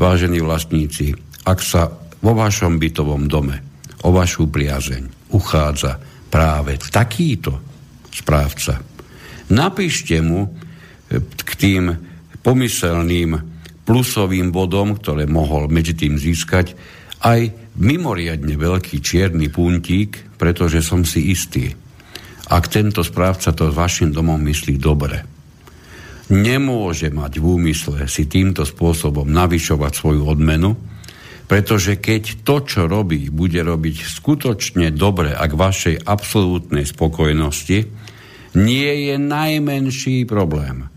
vážení vlastníci, ak sa vo vašom bytovom dome o vašu priazeň uchádza práve takýto správca, napíšte mu k tým pomyselným plusovým bodom, ktoré mohol medzi tým získať, aj mimoriadne veľký čierny puntík, pretože som si istý, ak tento správca to s vašim domom myslí dobre. Nemôže mať v úmysle si týmto spôsobom navyšovať svoju odmenu, pretože keď to, čo robí, bude robiť skutočne dobre a k vašej absolútnej spokojnosti, nie je najmenší problém,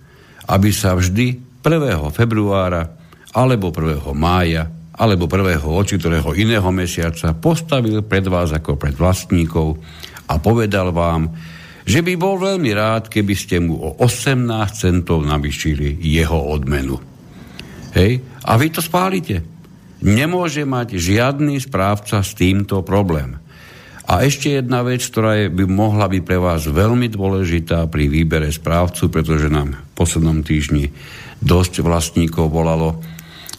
aby sa vždy prvého februára alebo prvého mája alebo prvého oči ktorého iného mesiaca postavil pred vás ako pred vlastníkov a povedal vám, že by bol veľmi rád, keby ste mu o osemnásť centov navýšili jeho odmenu. Hej? A vy to spálite. Nemôže mať žiadny správca s týmto problém. A ešte jedna vec, ktorá je, by mohla byť pre vás veľmi dôležitá pri výbere správcu, pretože nám v poslednom týždni dosť vlastníkov volalo,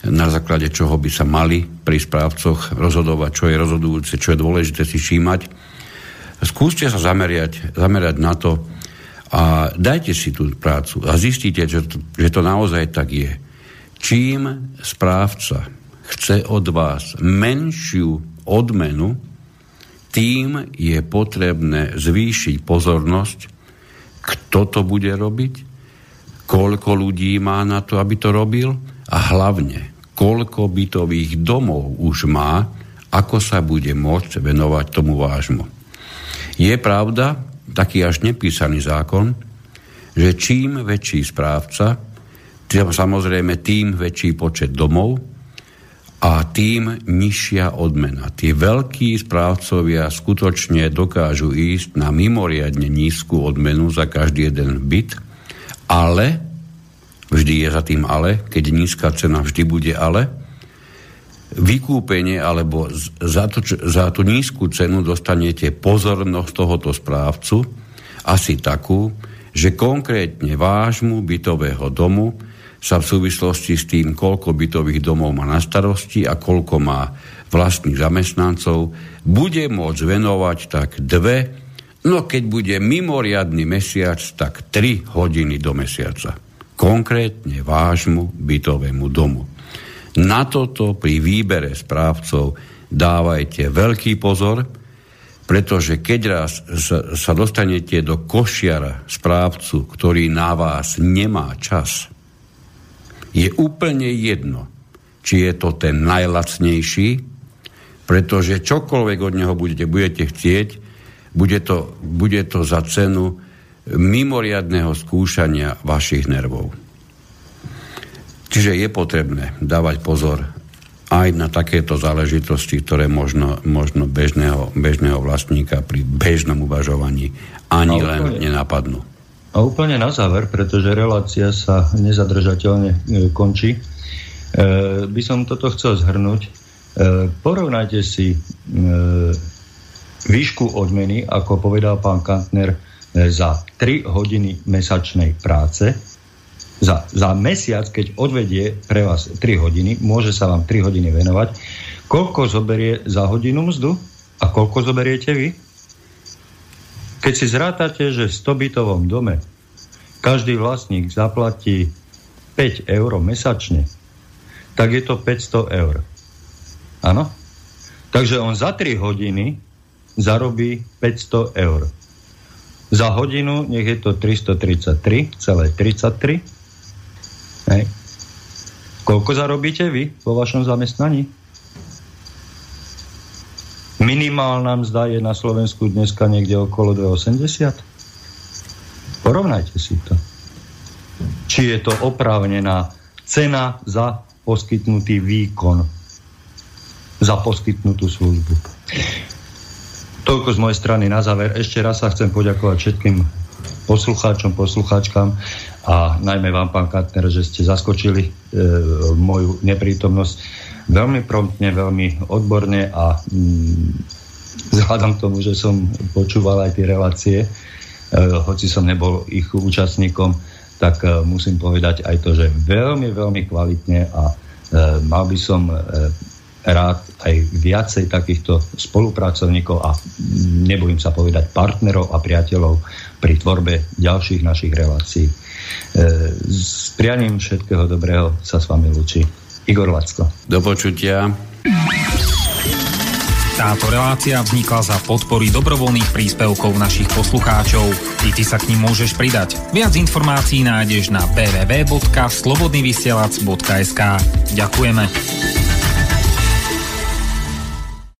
na základe čoho by sa mali pri správcoch rozhodovať, čo je rozhodujúce, čo je dôležité si všímať. Skúste sa zameriať, zamerať na to a dajte si tú prácu a zistíte, že to, že to naozaj tak je. Čím správca chce od vás menšiu odmenu, tým je potrebné zvýšiť pozornosť, kto to bude robiť, koľko ľudí má na to, aby to robil, a hlavne, koľko bytových domov už má, ako sa bude môcť venovať tomu vášmu. Je pravda, taký až nepísaný zákon, že čím väčší správca, tým, samozrejme tým väčší počet domov a tým nižšia odmena. Tí veľkí správcovia skutočne dokážu ísť na mimoriadne nízku odmenu za každý jeden byt, ale... Vždy je za tým ale, keď nízka cena vždy bude ale. Vykúpenie alebo za, to, za tú nízku cenu dostanete pozornosť tohoto správcu, asi takú, že konkrétne vášmu bytového domu sa v súvislosti s tým, koľko bytových domov má na starosti a koľko má vlastných zamestnancov, bude môcť venovať tak dve, no keď bude mimoriadny mesiac, tak tri hodiny do mesiaca. Konkrétne vášmu bytovému domu. Na toto pri výbere správcov dávajte veľký pozor, pretože keď raz sa dostanete do košiara správcu, ktorý na vás nemá čas, je úplne jedno, či je to ten najlacnejší, pretože čokoľvek od neho budete, budete chcieť, bude to, bude to za cenu mimoriadného skúšania vašich nervov. Čiže je potrebné dávať pozor aj na takéto záležitosti, ktoré možno, možno bežného, bežného vlastníka pri bežnom uvažovaní ani úplne, len nenapadnú. A úplne na záver, pretože relácia sa nezadržateľne končí, e, by som toto chcel zhrnúť. E, porovnajte si e, výšku odmeny, ako povedal pán Kantner, za tri hodiny mesačnej práce. Za, za mesiac, keď odvedie pre vás tri hodiny, môže sa vám tri hodiny venovať. Koľko zoberie za hodinu mzdu a koľko zoberiete vy? Keď si zrátate, že v stobytovom dome každý vlastník zaplatí päť eur mesačne, tak je to päťsto eur. Áno? Takže on za tri hodiny zarobí päťsto eur. Za hodinu nech je to tristotridsaťtri celé tridsaťtri. Hej. Koľko zarobíte vy vo vašom zamestnaní? Minimálna mzda je na Slovensku dneska niekde okolo dvesto osemdesiat. Porovnajte si to. Či je to oprávnená cena za poskytnutý výkon, za poskytnutú službu. Toľko z mojej strany na záver. Ešte raz sa chcem poďakovať všetkým poslucháčom, poslucháčkam a najmä vám, pán Kantner, že ste zaskočili e, moju neprítomnosť veľmi promptne, veľmi odborne a mm, vzhľadom k tomu, že som počúval aj tie relácie, e, hoci som nebol ich účastníkom, tak e, musím povedať aj to, že veľmi, veľmi kvalitne a e, mal by som... E, rád aj viacej takýchto spolupracovníkov a nebojím sa povedať partnerov a priateľov pri tvorbe ďalších našich relácií. E, s prianím všetkého dobrého sa s vami lúči Igor Lacko. Do počutia. Táto relácia vznikla za podpory dobrovoľných príspevkov našich poslucháčov. I ty sa k nim môžeš pridať. Viac informácií nájdeš na w w w bodka slobodný vysielač bodka es ka. Ďakujeme.